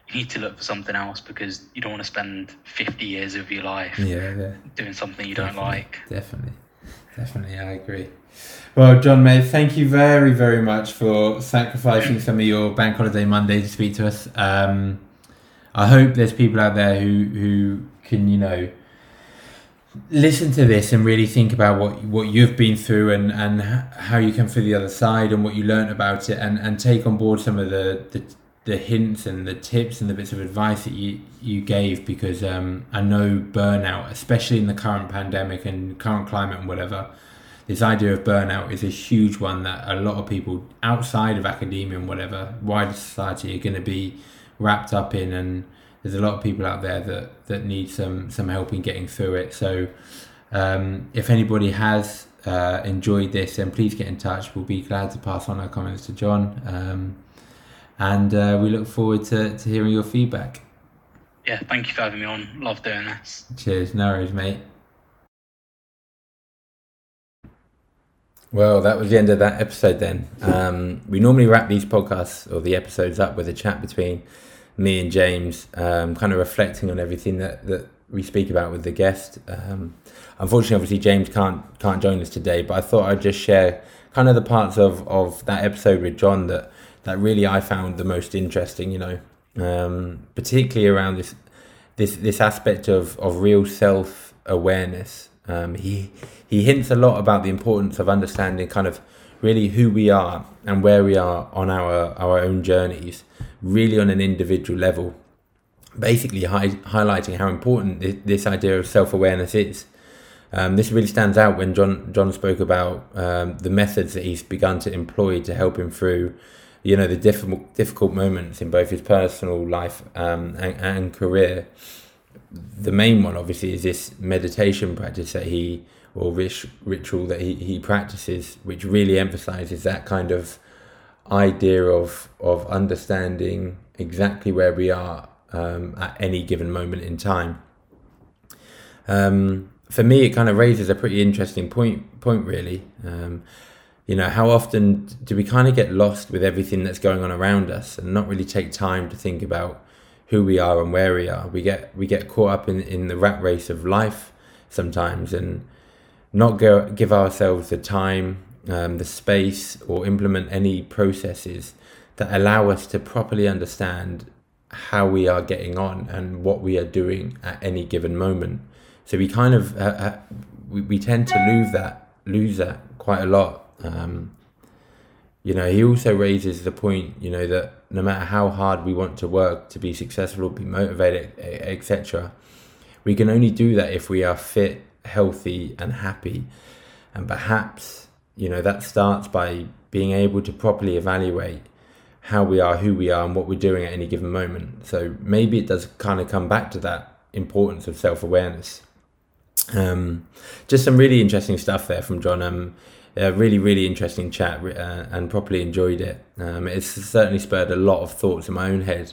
you need to look for something else because you don't want to spend fifty years of your life yeah, yeah. doing something you definitely, don't like. Definitely, definitely, I agree. Well, John, mate, thank you very, very much for sacrificing some of your bank holiday Monday to speak to us. Um, I hope there's people out there who who can, you know, listen to this and really think about what what you've been through and and how you come through the other side and what you learned about it and and take on board some of the the, the hints and the tips and the bits of advice that you you gave, because um I know burnout, especially in the current pandemic and current climate and whatever, this idea of burnout is a huge one that a lot of people outside of academia and whatever wider society are going to be wrapped up in, and there's a lot of people out there that, that need some, some help in getting through it. So um, if anybody has uh, enjoyed this, then please get in touch. We'll be glad to pass on our comments to John. Um, and uh, we look forward to, to hearing your feedback. Yeah, thank you for having me on. Love doing this. Cheers. No worries, mate. Well, that was the end of that episode then. Um, we normally wrap these podcasts or the episodes up with a chat between me and James, um, kind of reflecting on everything that, that we speak about with the guest. Um, unfortunately, obviously, James can't can't join us today, but I thought I'd just share kind of the parts of, of that episode with John that, that really I found the most interesting, you know, um, particularly around this this this aspect of, of real self-awareness. Um, he, he hints a lot about the importance of understanding kind of really who we are and where we are on our, our own journeys, really on an individual level, basically hi- highlighting how important th- this idea of self-awareness is. Um, this really stands out when John John spoke about um, the methods that he's begun to employ to help him through, you know, the diff- difficult moments in both his personal life um, and, and career. The main one, obviously, is this meditation practice that he, or rit- ritual that he, he practices, which really emphasizes that kind of idea of of understanding exactly where we are um, at any given moment in time. Um, for me, it kind of raises a pretty interesting point, point really. Um, you know, how often do we kind of get lost with everything that's going on around us and not really take time to think about who we are and where we are? We get we get caught up in, in the rat race of life sometimes and not go, give ourselves the time, Um, the space, or implement any processes that allow us to properly understand how we are getting on and what we are doing at any given moment. So we kind of uh, uh, we, we tend to lose that lose that quite a lot. Um, you know, he also raises the point, you know, that no matter how hard we want to work to be successful, be motivated, et cetera, we can only do that if we are fit, healthy, and happy, and perhaps, you know, that starts by being able to properly evaluate how we are, who we are, and what we're doing at any given moment. So maybe it does kind of come back to that importance of self-awareness. Um, just some really interesting stuff there from John. Um, a really, really interesting chat, uh, and properly enjoyed it. Um, it's certainly spurred a lot of thoughts in my own head.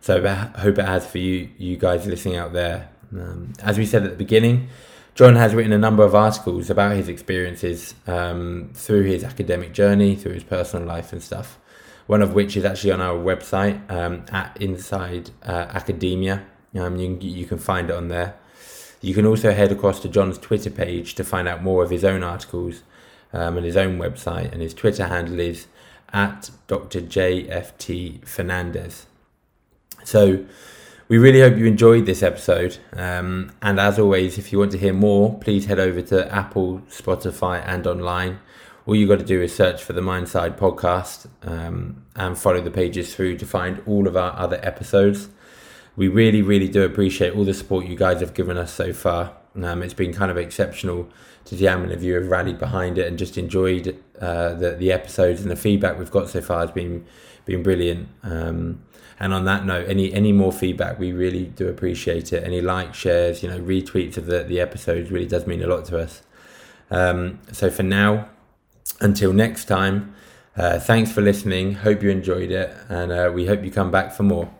So I hope it has for you, you guys listening out there. Um, as we said at the beginning, John has written a number of articles about his experiences um, through his academic journey, through his personal life and stuff. One of which is actually on our website, um, at Inside uh, Academia. Um, you, you can find it on there. You can also head across to John's Twitter page to find out more of his own articles, um, and his own website. And his Twitter handle is at Doctor J F T Fernandez. So we really hope you enjoyed this episode. Um, and as always, if you want to hear more, please head over to Apple, Spotify, and online. All you got to do is search for the MindSide Podcast, um, and follow the pages through to find all of our other episodes. We really, really do appreciate all the support you guys have given us so far. Um, it's been kind of exceptional to see how many of you have rallied behind it and just enjoyed uh, the, the episodes, and the feedback we've got so far has been been brilliant. Um, and on that note, any any more feedback, we really do appreciate it. Any likes, shares, you know, retweets of the, the episodes really does mean a lot to us. Um, so for now, until next time, uh, thanks for listening. Hope you enjoyed it, and uh, we hope you come back for more.